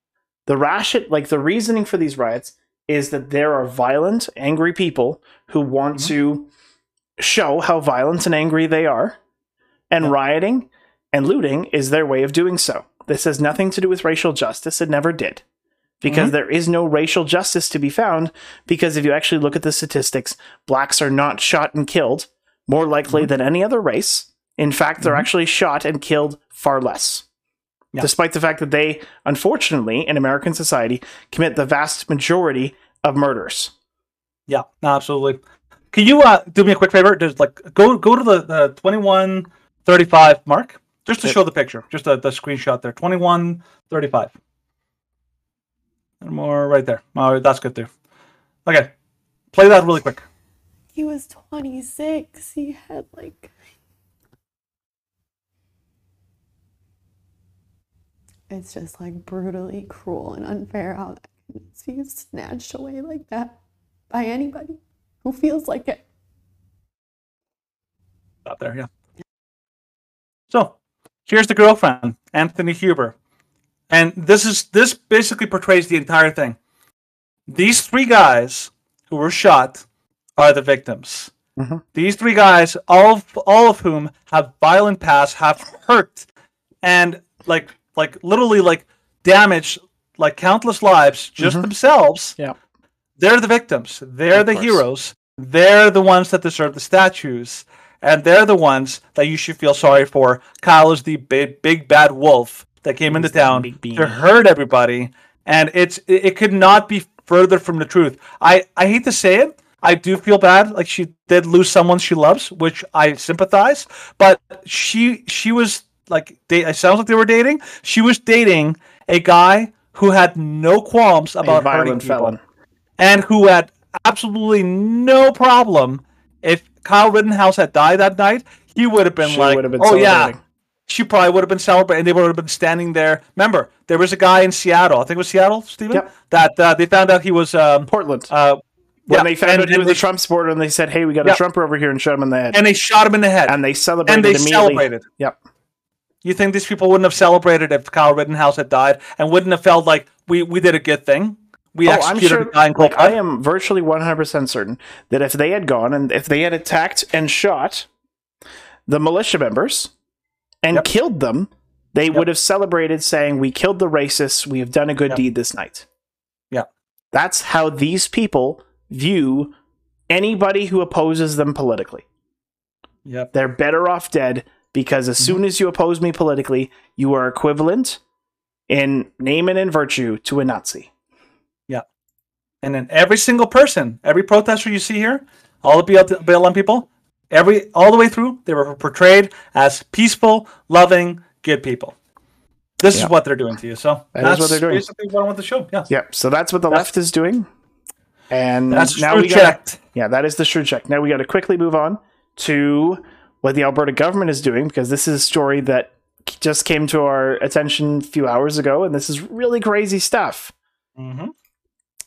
The ration, like, the reasoning for these riots is that there are violent, angry people who want mm-hmm. to show how violent and angry they are, and yeah. rioting and looting is their way of doing so. This has nothing to do with racial justice. It never did, because mm-hmm. there is no racial justice to be found, because if you actually look at the statistics, blacks are not shot and killed more likely mm-hmm. than any other race. In fact, they're mm-hmm. actually shot and killed far less, yeah. despite the fact that they, unfortunately, in American society, commit the vast majority of murders. Yeah, absolutely. Can you uh, do me a quick favor? Just like go go to the, the twenty-one thirty-five mark, just to show the picture, just the, the screenshot there. twenty-one thirty-five. And more right there. Oh, that's good there. Okay, play that really quick. He was twenty-six. He had like, it's just like brutally cruel and unfair how that can so be snatched away like that by anybody who feels like it. that there, yeah. So, here's the girlfriend, Anthony Huber. And this is this basically portrays the entire thing. These three guys who were shot are the victims. Mm-hmm. These three guys, all of, all of whom have violent pasts, have hurt and like like literally like damaged like countless lives just mm-hmm. themselves. Yeah. They're the victims. They're of the course. heroes. They're the ones that deserve the statues. And they're the ones that you should feel sorry for. Kyle is the big, big bad wolf that came into town to hurt everybody. And it's it, it could not be further from the truth. I, I hate to say it. I do feel bad. Like, she did lose someone she loves, which I sympathize. But she she was, like, date, it sounds like they were dating. She was dating a guy who had no qualms about hurting people. And who had absolutely no problem if Kyle Rittenhouse had died that night, he would have been she like, been oh yeah, she probably would have been celebrating. They would have been standing there. Remember, there was a guy in Seattle, I think it was Seattle, Stephen, yep. that uh, they found out he was... Um, Portland. Uh, when yeah, they found and, out he was a Trump supporter, and they said, hey, we got yep. a Trumper over here, and shot him in the head. And they shot him in the head. And they celebrated And they immediately. celebrated. Yep. You think these people wouldn't have celebrated if Kyle Rittenhouse had died, and wouldn't have felt like, we, we did a good thing? We oh, executed I'm sure, a guy in cold like, I am virtually one hundred percent certain that if they had gone and if they had attacked and shot the militia members and yep. killed them, they yep. would have celebrated saying, we killed the racists, we have done a good yep. deed this night. Yeah. That's how these people view anybody who opposes them politically. Yep. They're better off dead, because as mm-hmm. soon as you oppose me politically, you are equivalent in name and in virtue to a Nazi. Yeah. And then every single person, every protester you see here, all the B L M people, every all the way through, they were portrayed as peaceful, loving, good people. This yeah. is what they're doing to you. So that that's what they're doing. Basically what I want the show. Yeah. Yeah. So that's what the that's, left is doing. And that's now we got Yeah, that is the shrewd check. Now we got to quickly move on to what the Alberta government is doing, because this is a story that just came to our attention a few hours ago, and this is really crazy stuff. Mm-hmm.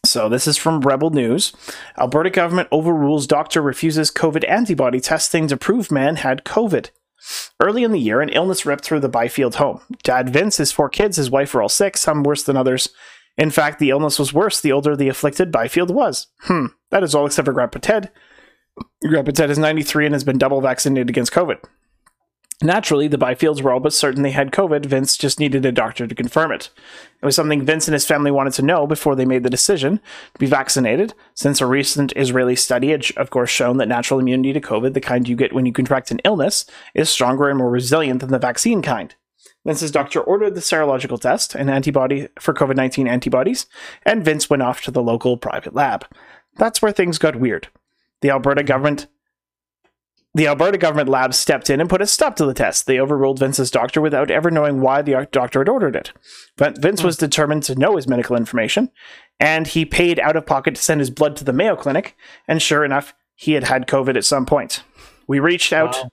So this is from Rebel News. Alberta government overrules doctor refuses COVID antibody testing to prove man had COVID. Early in the year, an illness ripped through the Byfield home. Dad Vince, his four kids, his wife were all sick, some worse than others. In fact, the illness was worse the older the afflicted Byfield was. Hmm, that is all except for Grandpa Ted. Grandpa Ted is ninety-three and has been double vaccinated against COVID. Naturally, the Byfields were all but certain they had COVID. Vince just needed a doctor to confirm it. It was something Vince and his family wanted to know before they made the decision to be vaccinated, since a recent Israeli study had, of course, shown that natural immunity to COVID, the kind you get when you contract an illness, is stronger and more resilient than the vaccine kind. Vince's doctor ordered the serological test, an antibody for COVID nineteen antibodies, and Vince went off to the local private lab. That's where things got weird. The Alberta government... The Alberta government lab stepped in and put a stop to the test. They overruled Vince's doctor without ever knowing why the doctor had ordered it. But Vince was determined to know his medical information, and he paid out of pocket to send his blood to the Mayo Clinic, and sure enough, he had had COVID at some point. We reached out wow.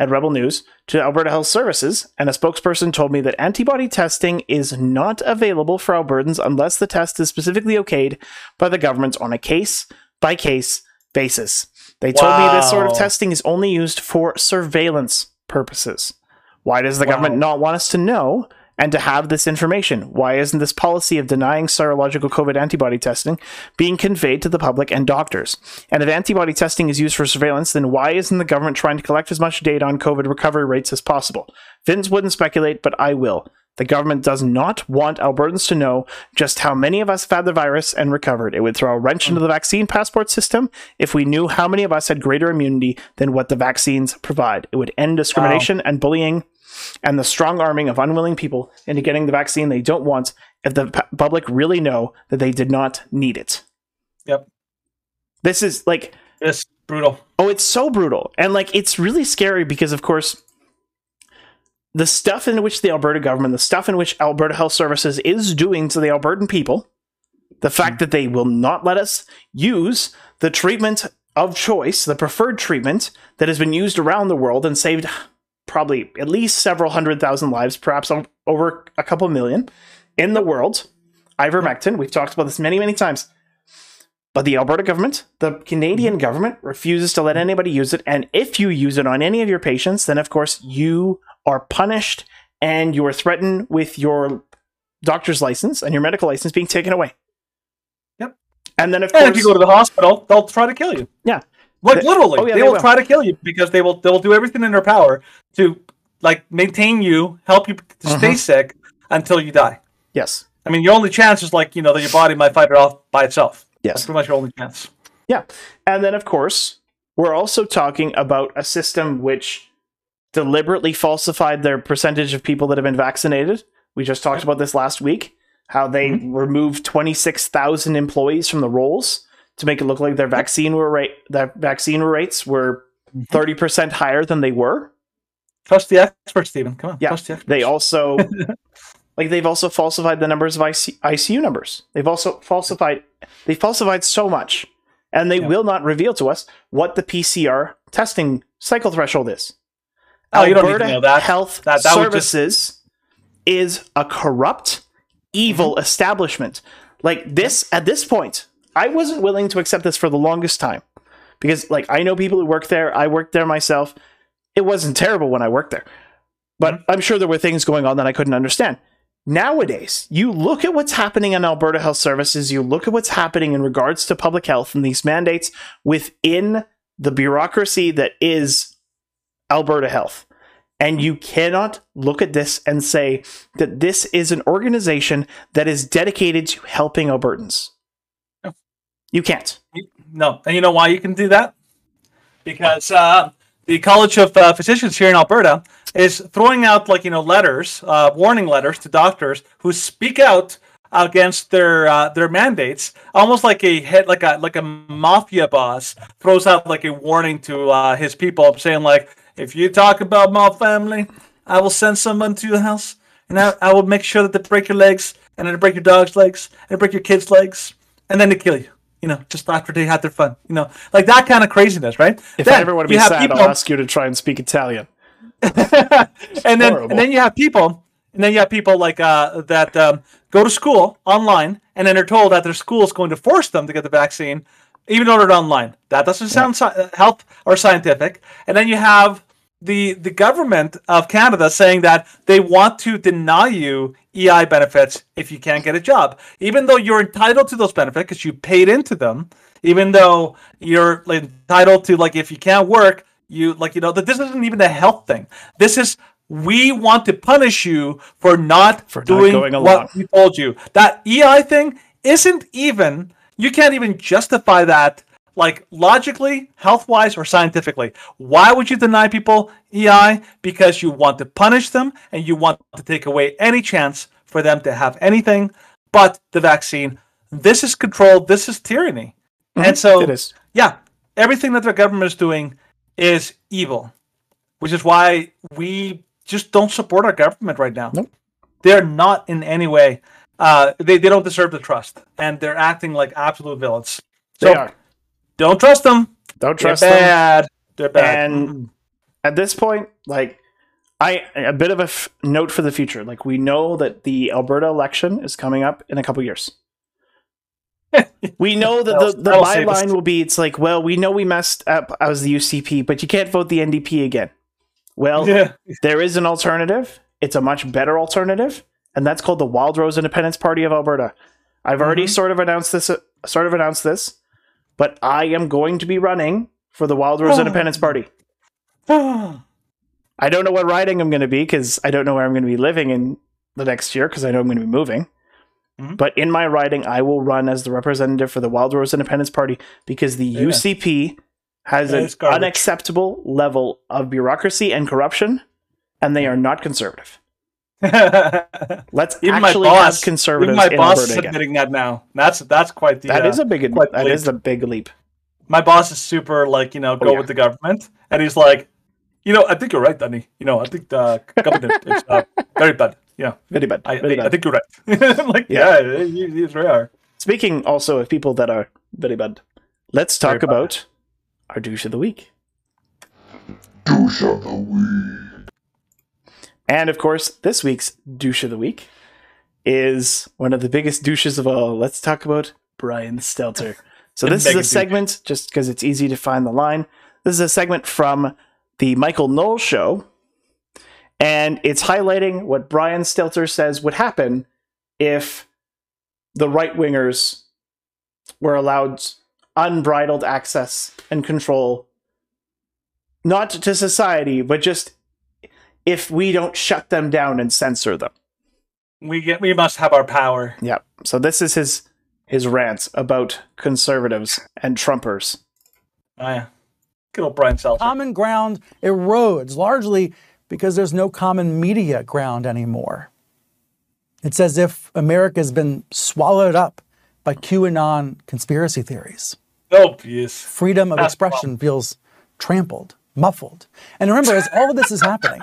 at Rebel News to Alberta Health Services, and a spokesperson told me that antibody testing is not available for Albertans unless the test is specifically okayed by the government on a case-by-case basis. They told wow. me this sort of testing is only used for surveillance purposes. Why does the wow. government not want us to know and to have this information? Why isn't this policy of denying serological COVID antibody testing being conveyed to the public and doctors? And if antibody testing is used for surveillance, then why isn't the government trying to collect as much data on COVID recovery rates as possible? Vince wouldn't speculate, but I will. The government does not want Albertans to know just how many of us have had the virus and recovered. It would throw a wrench into the vaccine passport system if we knew how many of us had greater immunity than what the vaccines provide. It would end discrimination wow. and bullying and the strong arming of unwilling people into getting the vaccine they don't want if the p- public really know that they did not need it. Yep. This is like... It's brutal. Oh, it's so brutal. And like, it's really scary because, of course... The stuff in which the Alberta government, the stuff in which Alberta Health Services is doing to the Albertan people, the fact that they will not let us use the treatment of choice, the preferred treatment that has been used around the world and saved probably at least several hundred thousand lives, perhaps over a couple million in the world. Ivermectin, we've talked about this many, many times. But the Alberta government, the Canadian government, refuses to let anybody use it. And if you use it on any of your patients, then, of course, you are punished and you are threatened with your doctor's license and your medical license being taken away. Yep. And then, of and course... if you go to the hospital, they'll try to kill you. Yeah. Like, the, literally. Oh yeah, they, they will, will try to kill you because they will they will do everything in their power to, like, maintain you, help you to stay mm-hmm. sick until you die. Yes. I mean, your only chance is, like, you know, that your body might fight it off by itself. Yes. That's pretty much your only chance. Yeah. And then, of course, we're also talking about a system which deliberately falsified their percentage of people that have been vaccinated. We just talked about this last week, how they mm-hmm. removed twenty-six thousand employees from the rolls to make it look like their vaccine were rate, their vaccine rates were thirty percent higher than they were. Trust the experts, Stephen. Come on. Yeah. Trust the experts. They also... Like, they've also falsified the numbers of I C U numbers. They've also falsified, they falsified so much, and they yeah. will not reveal to us what the P C R testing cycle threshold is. Oh, Alberta you don't need to know that. Health that, that Services just... is a corrupt, evil mm-hmm. establishment. Like, this, at this point, I wasn't willing to accept this for the longest time because, like, I know people who work there. I worked there myself. It wasn't terrible when I worked there, but mm-hmm. I'm sure there were things going on that I couldn't understand. Nowadays, you look at what's happening in Alberta Health Services, you look at what's happening in regards to public health and these mandates within the bureaucracy that is Alberta Health. And you cannot look at this and say that this is an organization that is dedicated to helping Albertans. No. You can't. No. And you know why you can do that? Because uh, the College of uh, Physicians here in Alberta is throwing out, like, you know, letters, uh, warning letters to doctors who speak out against their uh, their mandates, almost like a head, like a like a mafia boss throws out like a warning to uh, his people, saying like, if you talk about my family, I will send someone to your house, and I, I will make sure that they break your legs, and then they break your dog's legs, and they break your kid's legs, and then they kill you. You know, just after they had their fun. You know, like that kind of craziness, right? If then, I ever want to be sad, people... I'll ask you to try and speak Italian. and then, horrible. and then you have people, and then you have people like uh, that um, go to school online, and then they're told that their school is going to force them to get the vaccine, even though they're online. That doesn't sound yeah. si- health or scientific. And then you have the the government of Canada saying that they want to deny you E I benefits if you can't get a job, even though you're entitled to those benefits because you paid into them. Even though you're entitled to, like, if you can't work. You like you know that this isn't even a health thing. This is we want to punish you for not for doing not going along. What we told you. That E I thing isn't even you can't even justify that, like, logically, health-wise, or scientifically. Why would you deny people E I? Because you want to punish them and you want to take away any chance for them to have anything but the vaccine. This is control. This is tyranny. Mm-hmm. And so, it is. yeah, everything that the government is doing is evil, which is why we just don't support our government right now. Nope. They're not in any way. Uh, they, they don't deserve the trust, and they're acting like absolute villains. So, they are. Don't trust them. Don't trust they're bad. them. They're bad. And mm-hmm. at this point, like, I a bit of a f- note for the future. Like, we know that the Alberta election is coming up in a couple years. We know that the, the byline will be, it's like, well, we know we messed up as the U C P, but you can't vote the N D P again. Well, yeah. there is an alternative. It's a much better alternative, and that's called the Wild Rose Independence Party of Alberta. I've mm-hmm. already sort of announced this, uh, sort of announced this, but I am going to be running for the Wild Rose oh. Independence Party. Oh. I don't know what riding I'm going to be because I don't know where I'm going to be living in the next year because I know I'm going to be moving. But in my riding, I will run as the representative for the Wild Rose Independence Party because the yeah. U C P has an unacceptable level of bureaucracy and corruption, and they are not conservative. Let's even actually my boss, have conservatives even my in boss Alberta is admitting again. That now. That's that's quite the that uh, is a big ad- that leap. is a big leap. My boss is super like you know go oh, yeah. with the government, and he's like, you know, I think you're right, Danny. You know, I think the government is uh, very bad. Yeah, very bad. I, very I, bad. I think you're right. I'm like, yeah, yeah you, you are. Speaking also of people that are very bad, let's talk very about bad. our douche of the week. Douche of the week. And of course, this week's douche of the week is one of the biggest douches of all. Let's talk about Brian Stelter, So this is a segment, just because it's easy to find the line. This is a segment from the Michael Knowles show, and it's highlighting what Brian Stelter says would happen if the right-wingers were allowed unbridled access and control, not to society, but just if we don't shut them down and censor them. We get, we must have our power. Yeah. So this is his his rant about conservatives and Trumpers. Oh, yeah. Good old Brian Stelter. Common ground erodes, largely because there's no common media ground anymore. It's as if America's been swallowed up by QAnon conspiracy theories. Oh, yes. Freedom of That's expression well. feels trampled, muffled. And remember, as all of this is happening,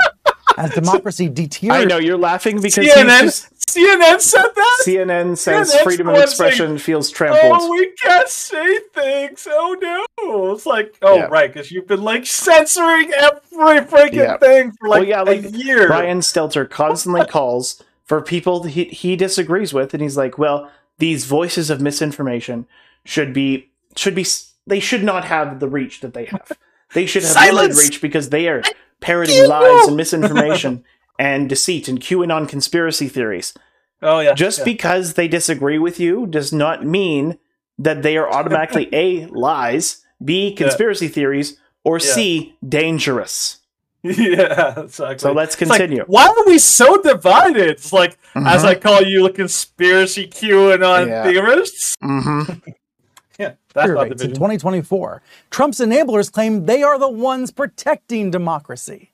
as democracy deteriorates... I know, you're laughing because... C N N, just, C N N said that? C N N says C N N's freedom of expression saying, feels trampled. Oh, we can't say things. Oh, no. It's like, oh, yeah. right, because you've been, like, censoring every freaking yeah. thing for, like, well, yeah, like, a year. Brian Stelter constantly calls for people he, he disagrees with, and he's like, well, these voices of misinformation should be... should be they should not have the reach that they have. They should have limited reach because they are parroting lies and misinformation and deceit and QAnon conspiracy theories. Oh yeah. Just yeah. because they disagree with you does not mean that they are automatically A, lies, B, conspiracy yeah. theories, or yeah. C, dangerous. Yeah, exactly. So let's continue. Like, why are we so divided? It's like mm-hmm. as I call you a conspiracy QAnon yeah. theorists. Mm-hmm. Yeah, that's not the vision. In twenty twenty-four, Trump's enablers claim they are the ones protecting democracy.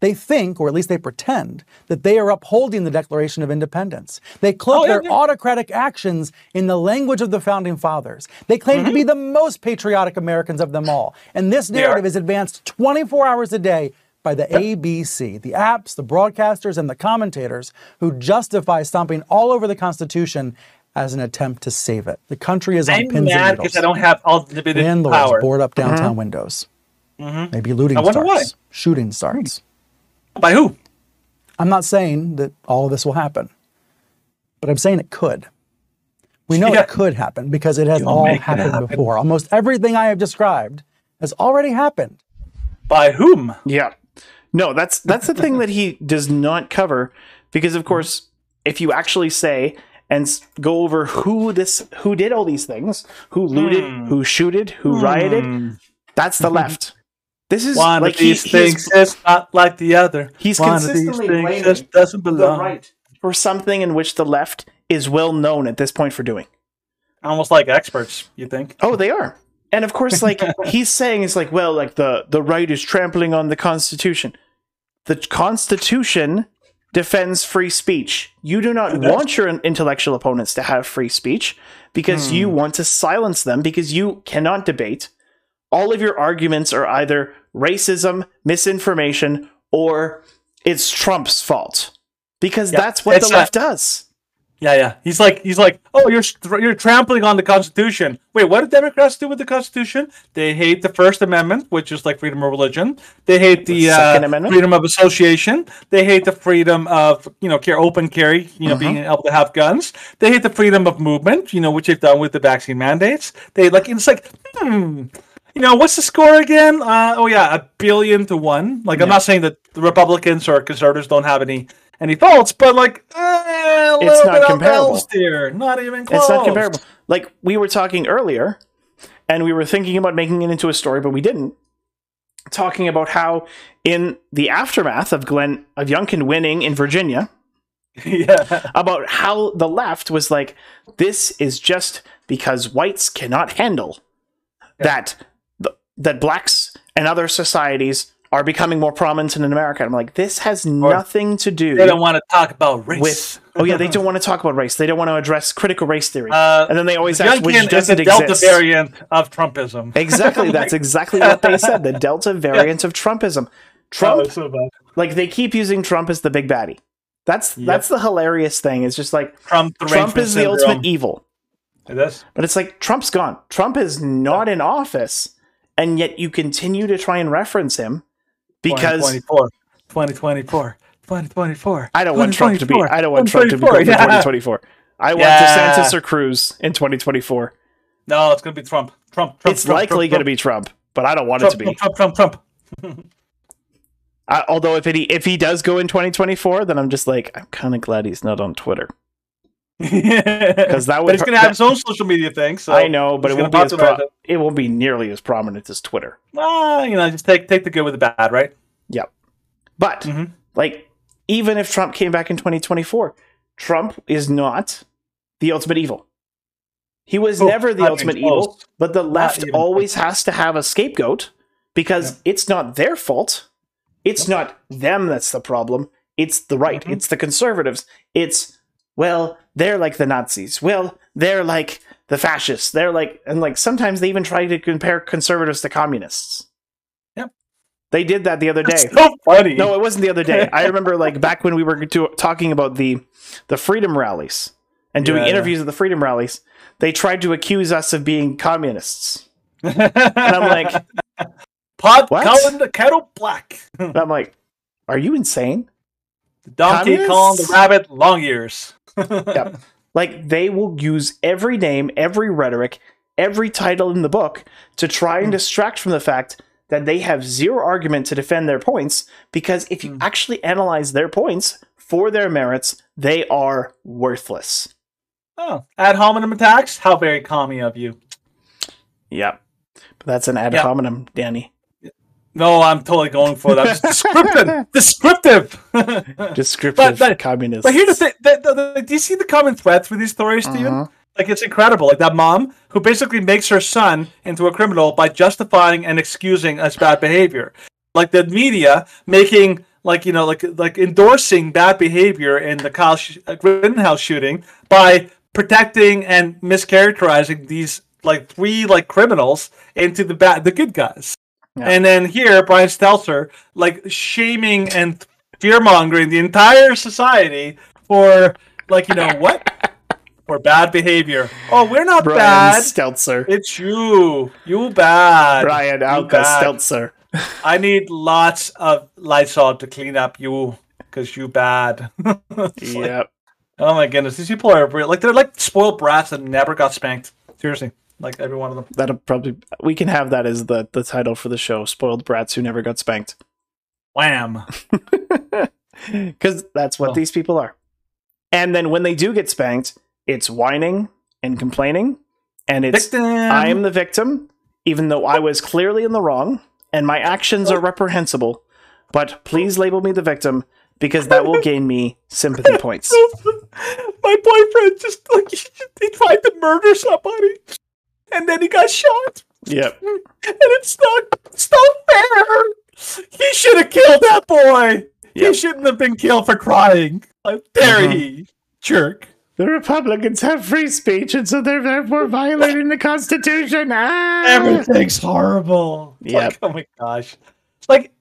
They think, or at least they pretend, that they are upholding the Declaration of Independence. They cloak oh, yeah, their yeah. autocratic actions in the language of the Founding Fathers. They claim mm-hmm. to be the most patriotic Americans of them all. And this narrative is advanced twenty-four hours a day by the A B C, the apps, the broadcasters, and the commentators who justify stomping all over the Constitution as an attempt to save it. The country is on I'm pins and needles. I'm mad because I don't have unlimited landlords power. Landlords board up downtown mm-hmm. windows. Mm-hmm. Maybe looting I wonder starts. Why. Shooting starts. By who? I'm not saying that all of this will happen, but I'm saying it could. We know yeah. it could happen because it has You'll all happened happen. before. Almost everything I have described has already happened. By whom? Yeah. No, that's that's the thing that he does not cover because, of course, if you actually say... and go over who this, who did all these things, who looted, mm. who shooted, who mm. rioted. That's the left. This is one like of these he, things is not like the other. He's one consistently blaming the right for something in which the left is well known at this point for doing. Almost like experts, you think? Oh, they are. And of course, like he's saying, it's like, well, like the the right is trampling on the Constitution. The Constitution defends free speech. You do not want your intellectual opponents to have free speech because mm. you want to silence them because you cannot debate. All of your arguments are either racism, misinformation, or it's Trump's fault because yeah. that's what it's the left not- does. Yeah, yeah. He's like, he's like, oh, you're you're trampling on the Constitution. Wait, what do Democrats do with the Constitution? They hate the First Amendment, which is like freedom of religion. They hate the, the uh, freedom of association. They hate the freedom of, you know, care, open carry, you know, uh-huh. being able to have guns. They hate the freedom of movement, you know, which they've done with the vaccine mandates. They like, it's like, hmm, you know, what's the score again? Uh, oh, yeah, a billion to one. Like, yeah. I'm not saying that the Republicans or conservatives don't have any any faults, but like, eh, a it's not bit comparable. Here. Not even close. It's not comparable. Like we were talking earlier, and we were thinking about making it into a story, but we didn't. Talking about how, in the aftermath of Glenn of Youngkin winning in Virginia, yeah, about how the left was like, this is just because whites cannot handle yeah. that th- that blacks and other societies are becoming more prominent in America. I'm like, this has or nothing to do. They don't want to talk about race. With, oh yeah, they don't want to talk about race. They don't want to address critical race theory. Uh, and then they always ask, which doesn't exist. The Delta variant of Trumpism. Exactly. That's exactly what they said. The Delta variant yeah. of Trumpism. Trump, oh, so bad. Like they keep using Trump as the big baddie. That's yep. that's the hilarious thing. It's just like Trump, Trump is the syndrome. ultimate evil. It is. But it's like Trump's gone. Trump is not yeah. in office, and yet you continue to try and reference him. Because twenty twenty-four, twenty twenty-four, twenty twenty-four. I don't want Trump to be. I don't want Trump to be yeah. twenty twenty-four. I want yeah. DeSantis or Cruz in twenty twenty-four. No, it's going to be Trump. Trump. Trump. It's Trump, likely going to be Trump, but I don't want Trump, it to be Trump. Trump. Trump. Trump. I, although if he if he does go in twenty twenty-four, then I'm just like, I'm kind of glad he's not on Twitter. Because that would. But he's going to have his own social media thing. So I know, but it won't be as pro- it won't be nearly as prominent as Twitter. Well, you know, just take take the good with the bad, right? Yep. But mm-hmm. like, even if Trump came back in twenty twenty-four, Trump is not the ultimate evil. He was oh, never the ultimate close. evil, but the left always close. has to have a scapegoat because yeah. it's not their fault. It's okay. not them that's the problem. It's the right. Mm-hmm. It's the conservatives. It's, well, they're like the Nazis. Well, they're like the fascists. They're like, and like sometimes they even try to compare conservatives to communists. Yep. They did that the other day. That's so funny. No, it wasn't the other day. I remember like back when we were to, talking about the the freedom rallies and doing yeah. interviews at the freedom rallies. They tried to accuse us of being communists. And I'm like, Pot calling the kettle black. And I'm like, are you insane? The donkey calling the rabbit long ears. Yep. Like, they will use every name, every rhetoric, every title in the book to try and mm. distract from the fact that they have zero argument to defend their points, because if you mm. actually analyze their points for their merits, they are worthless. Oh, ad hominem attacks? How very commie of you. Yep. But that's an ad yep. hominem, Danny. No, I'm totally going for that. Descriptive. Descriptive. Descriptive but, but, communist. But here's the thing. The, the, the, the, do you see the common thread through these stories, Steven? Uh-huh. Like, it's incredible. Like, that mom who basically makes her son into a criminal by justifying and excusing his bad behavior. Like, the media making... Like, you know, like like endorsing bad behavior in the Kyle sh- Rittenhouse shooting by protecting and mischaracterizing these like three like criminals into the bad the good guys, yeah. and then here Brian Stelter like shaming and fear-mongering the entire society for like you know what for bad behavior. Oh, we're not Brian bad, Stelter. It's you, you bad, Brian Alka Stelter. I need lots of Lysol to clean up you, because you bad. Yep. Like, oh my goodness, these people are real. Like, they're like spoiled brats that never got spanked. Seriously, like every one of them. That'll probably we can have that as the the title for the show: spoiled brats who never got spanked. Wham! Because that's what oh. these people are. And then when they do get spanked, it's whining and complaining, and it's victim. I am the victim, even though I was clearly in the wrong. And my actions are reprehensible, but please label me the victim because that will gain me sympathy points. My boyfriend just like he tried to murder somebody, and then he got shot. Yep. And it's not, it's not fair. He should have killed that boy. Yep. He shouldn't have been killed for crying. How dare uh-huh. he, jerk? The Republicans have free speech, and so they're therefore violating the Constitution. Ah! Everything's horrible. Yep. Like, oh my gosh. Like,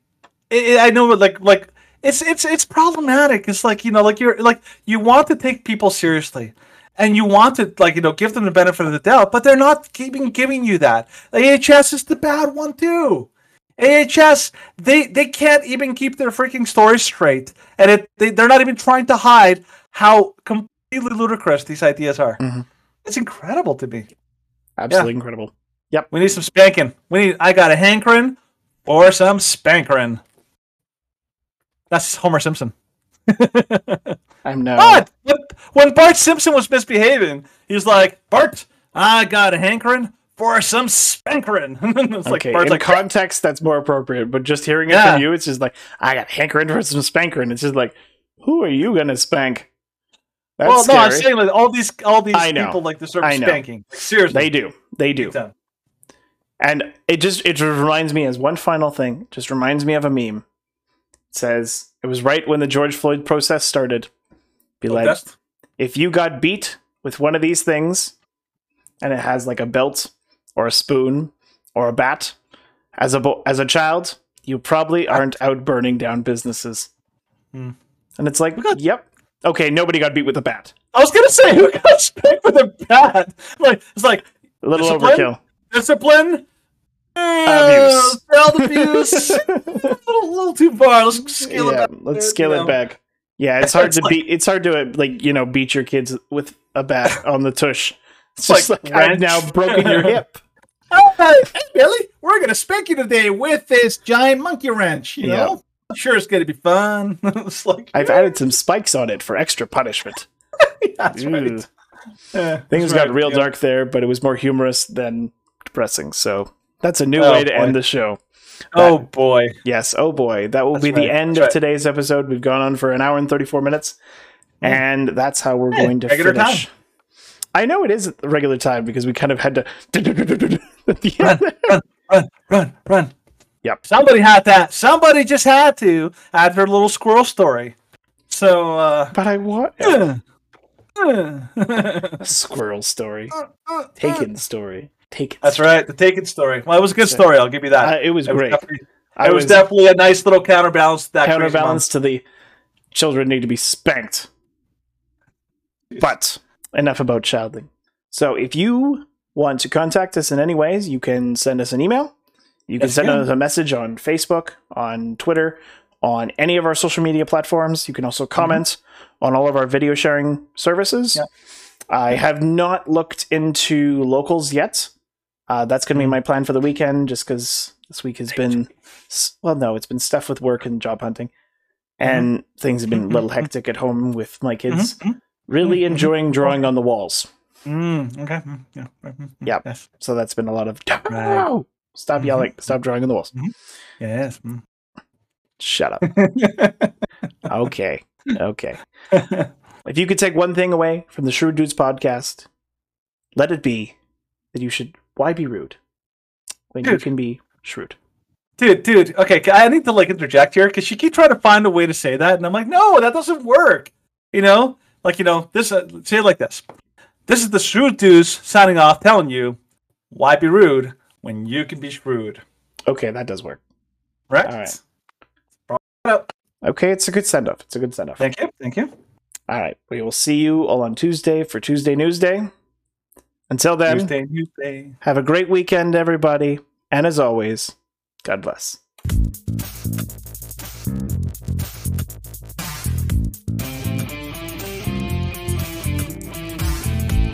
it, I know, like, like it's it's it's problematic. It's like, you know, like you're like you want to take people seriously, and you want to like you know give them the benefit of the doubt, but they're not keeping giving you that. A H S is the bad one too. A H S, they they can't even keep their freaking story straight, and it they, they're not even trying to hide how. Com- ludicrous these ideas are. Mm-hmm. It's incredible to me. Absolutely yeah. incredible. Yep. We need some spanking. We need. I got a hankering or some spankering. That's Homer Simpson. I'm no. But when Bart Simpson was misbehaving, he was like, Bart, I got a hankering for some spankering. It's okay, like in like, context, that's more appropriate. But just hearing it yeah. from you, it's just like, I got hankering for some spankering. It's just like, who are you going to spank? That's well, no, scary. I'm saying like all these, all these people like deserve spanking. Like, seriously, they do, they do. And it just, it reminds me as one final thing. Just reminds me of a meme. It says it was right when the George Floyd process started. Be like, best. If you got beat with one of these things, and it has like a belt or a spoon or a bat, as a bo- as a child, you probably aren't out burning down businesses. Hmm. And it's like, got- yep. Okay, nobody got beat with a bat. I was gonna say who got spanked with a bat. Like it's like a little discipline, overkill. Discipline, abuse, child abuse. a, little, a little too far. Let's scale yeah, it back. Let's scale it know. back. Yeah, it's hard it's to like, beat. It's hard to like you know beat your kids with a bat on the tush It's like, like I've now broken your hip. Oh, hey, Billy, we're going to spank you today with this giant monkey wrench. You yeah. know, I'm sure it's going to be fun. It's like, I've yeah. added some spikes on it for extra punishment. That's Ooh. right. Uh, Things that's got right. real yeah. dark there, but it was more humorous than depressing. So that's a new oh, way to boy. end the show. That, oh boy. Yes. Oh boy. That will that's be right. the end that's of today's right. episode. We've gone on for an hour and thirty-four minutes, mm. and that's how we're hey, going to regular finish. Time. I know it is at the regular time because we kind of had to at the end. Run, run, run, run, run. Yep. Somebody had that. Somebody just had to add their little squirrel story. So, uh, but I want uh, uh, squirrel story, uh, uh, Taken story, Taken. That's story. right. The Taken story. Well, it was a good story. I'll give you that. Uh, it was it great. Was it was, was definitely a nice little counterbalance. To that counterbalance to the children need to be spanked. But enough about childing. So if you want to contact us in any ways, you can send us an email. You can yes, send you. us a message on Facebook, on Twitter, on any of our social media platforms. You can also comment mm-hmm. on all of our video sharing services. Yeah. I have not looked into locals yet. Uh, that's going to be my plan for the weekend, just because this week has been, well, no, it's been stuff with work and job hunting. And mm-hmm. things have been mm-hmm. a little hectic at home with my kids. Mm-hmm. Really enjoying drawing on the walls. Mm, okay. Yeah. yeah. Yes. So that's been a lot of right. stop mm-hmm. yelling, stop drawing on the walls. Mm-hmm. Yes. Mm. Shut up. okay. Okay. If you could take one thing away from the Shrewd Dudes podcast, let it be that you should. Why be rude when dude. you can be shrewd? Dude, dude. Okay, I need to like interject here because she keeps trying to find a way to say that, and I'm like, no, that doesn't work. You know. Like, you know, this uh, say it like this. This is the Shrewd Dudes signing off telling you, why be rude when you can be shrewd? Okay, that does work. Right? All right. Okay, it's a good send-off. It's a good send-off. Thank you. Thank you. All right. We will see you all on Tuesday for Tuesday Newsday. Until then, Tuesday, Newsday. Have a great weekend, everybody. And as always, God bless.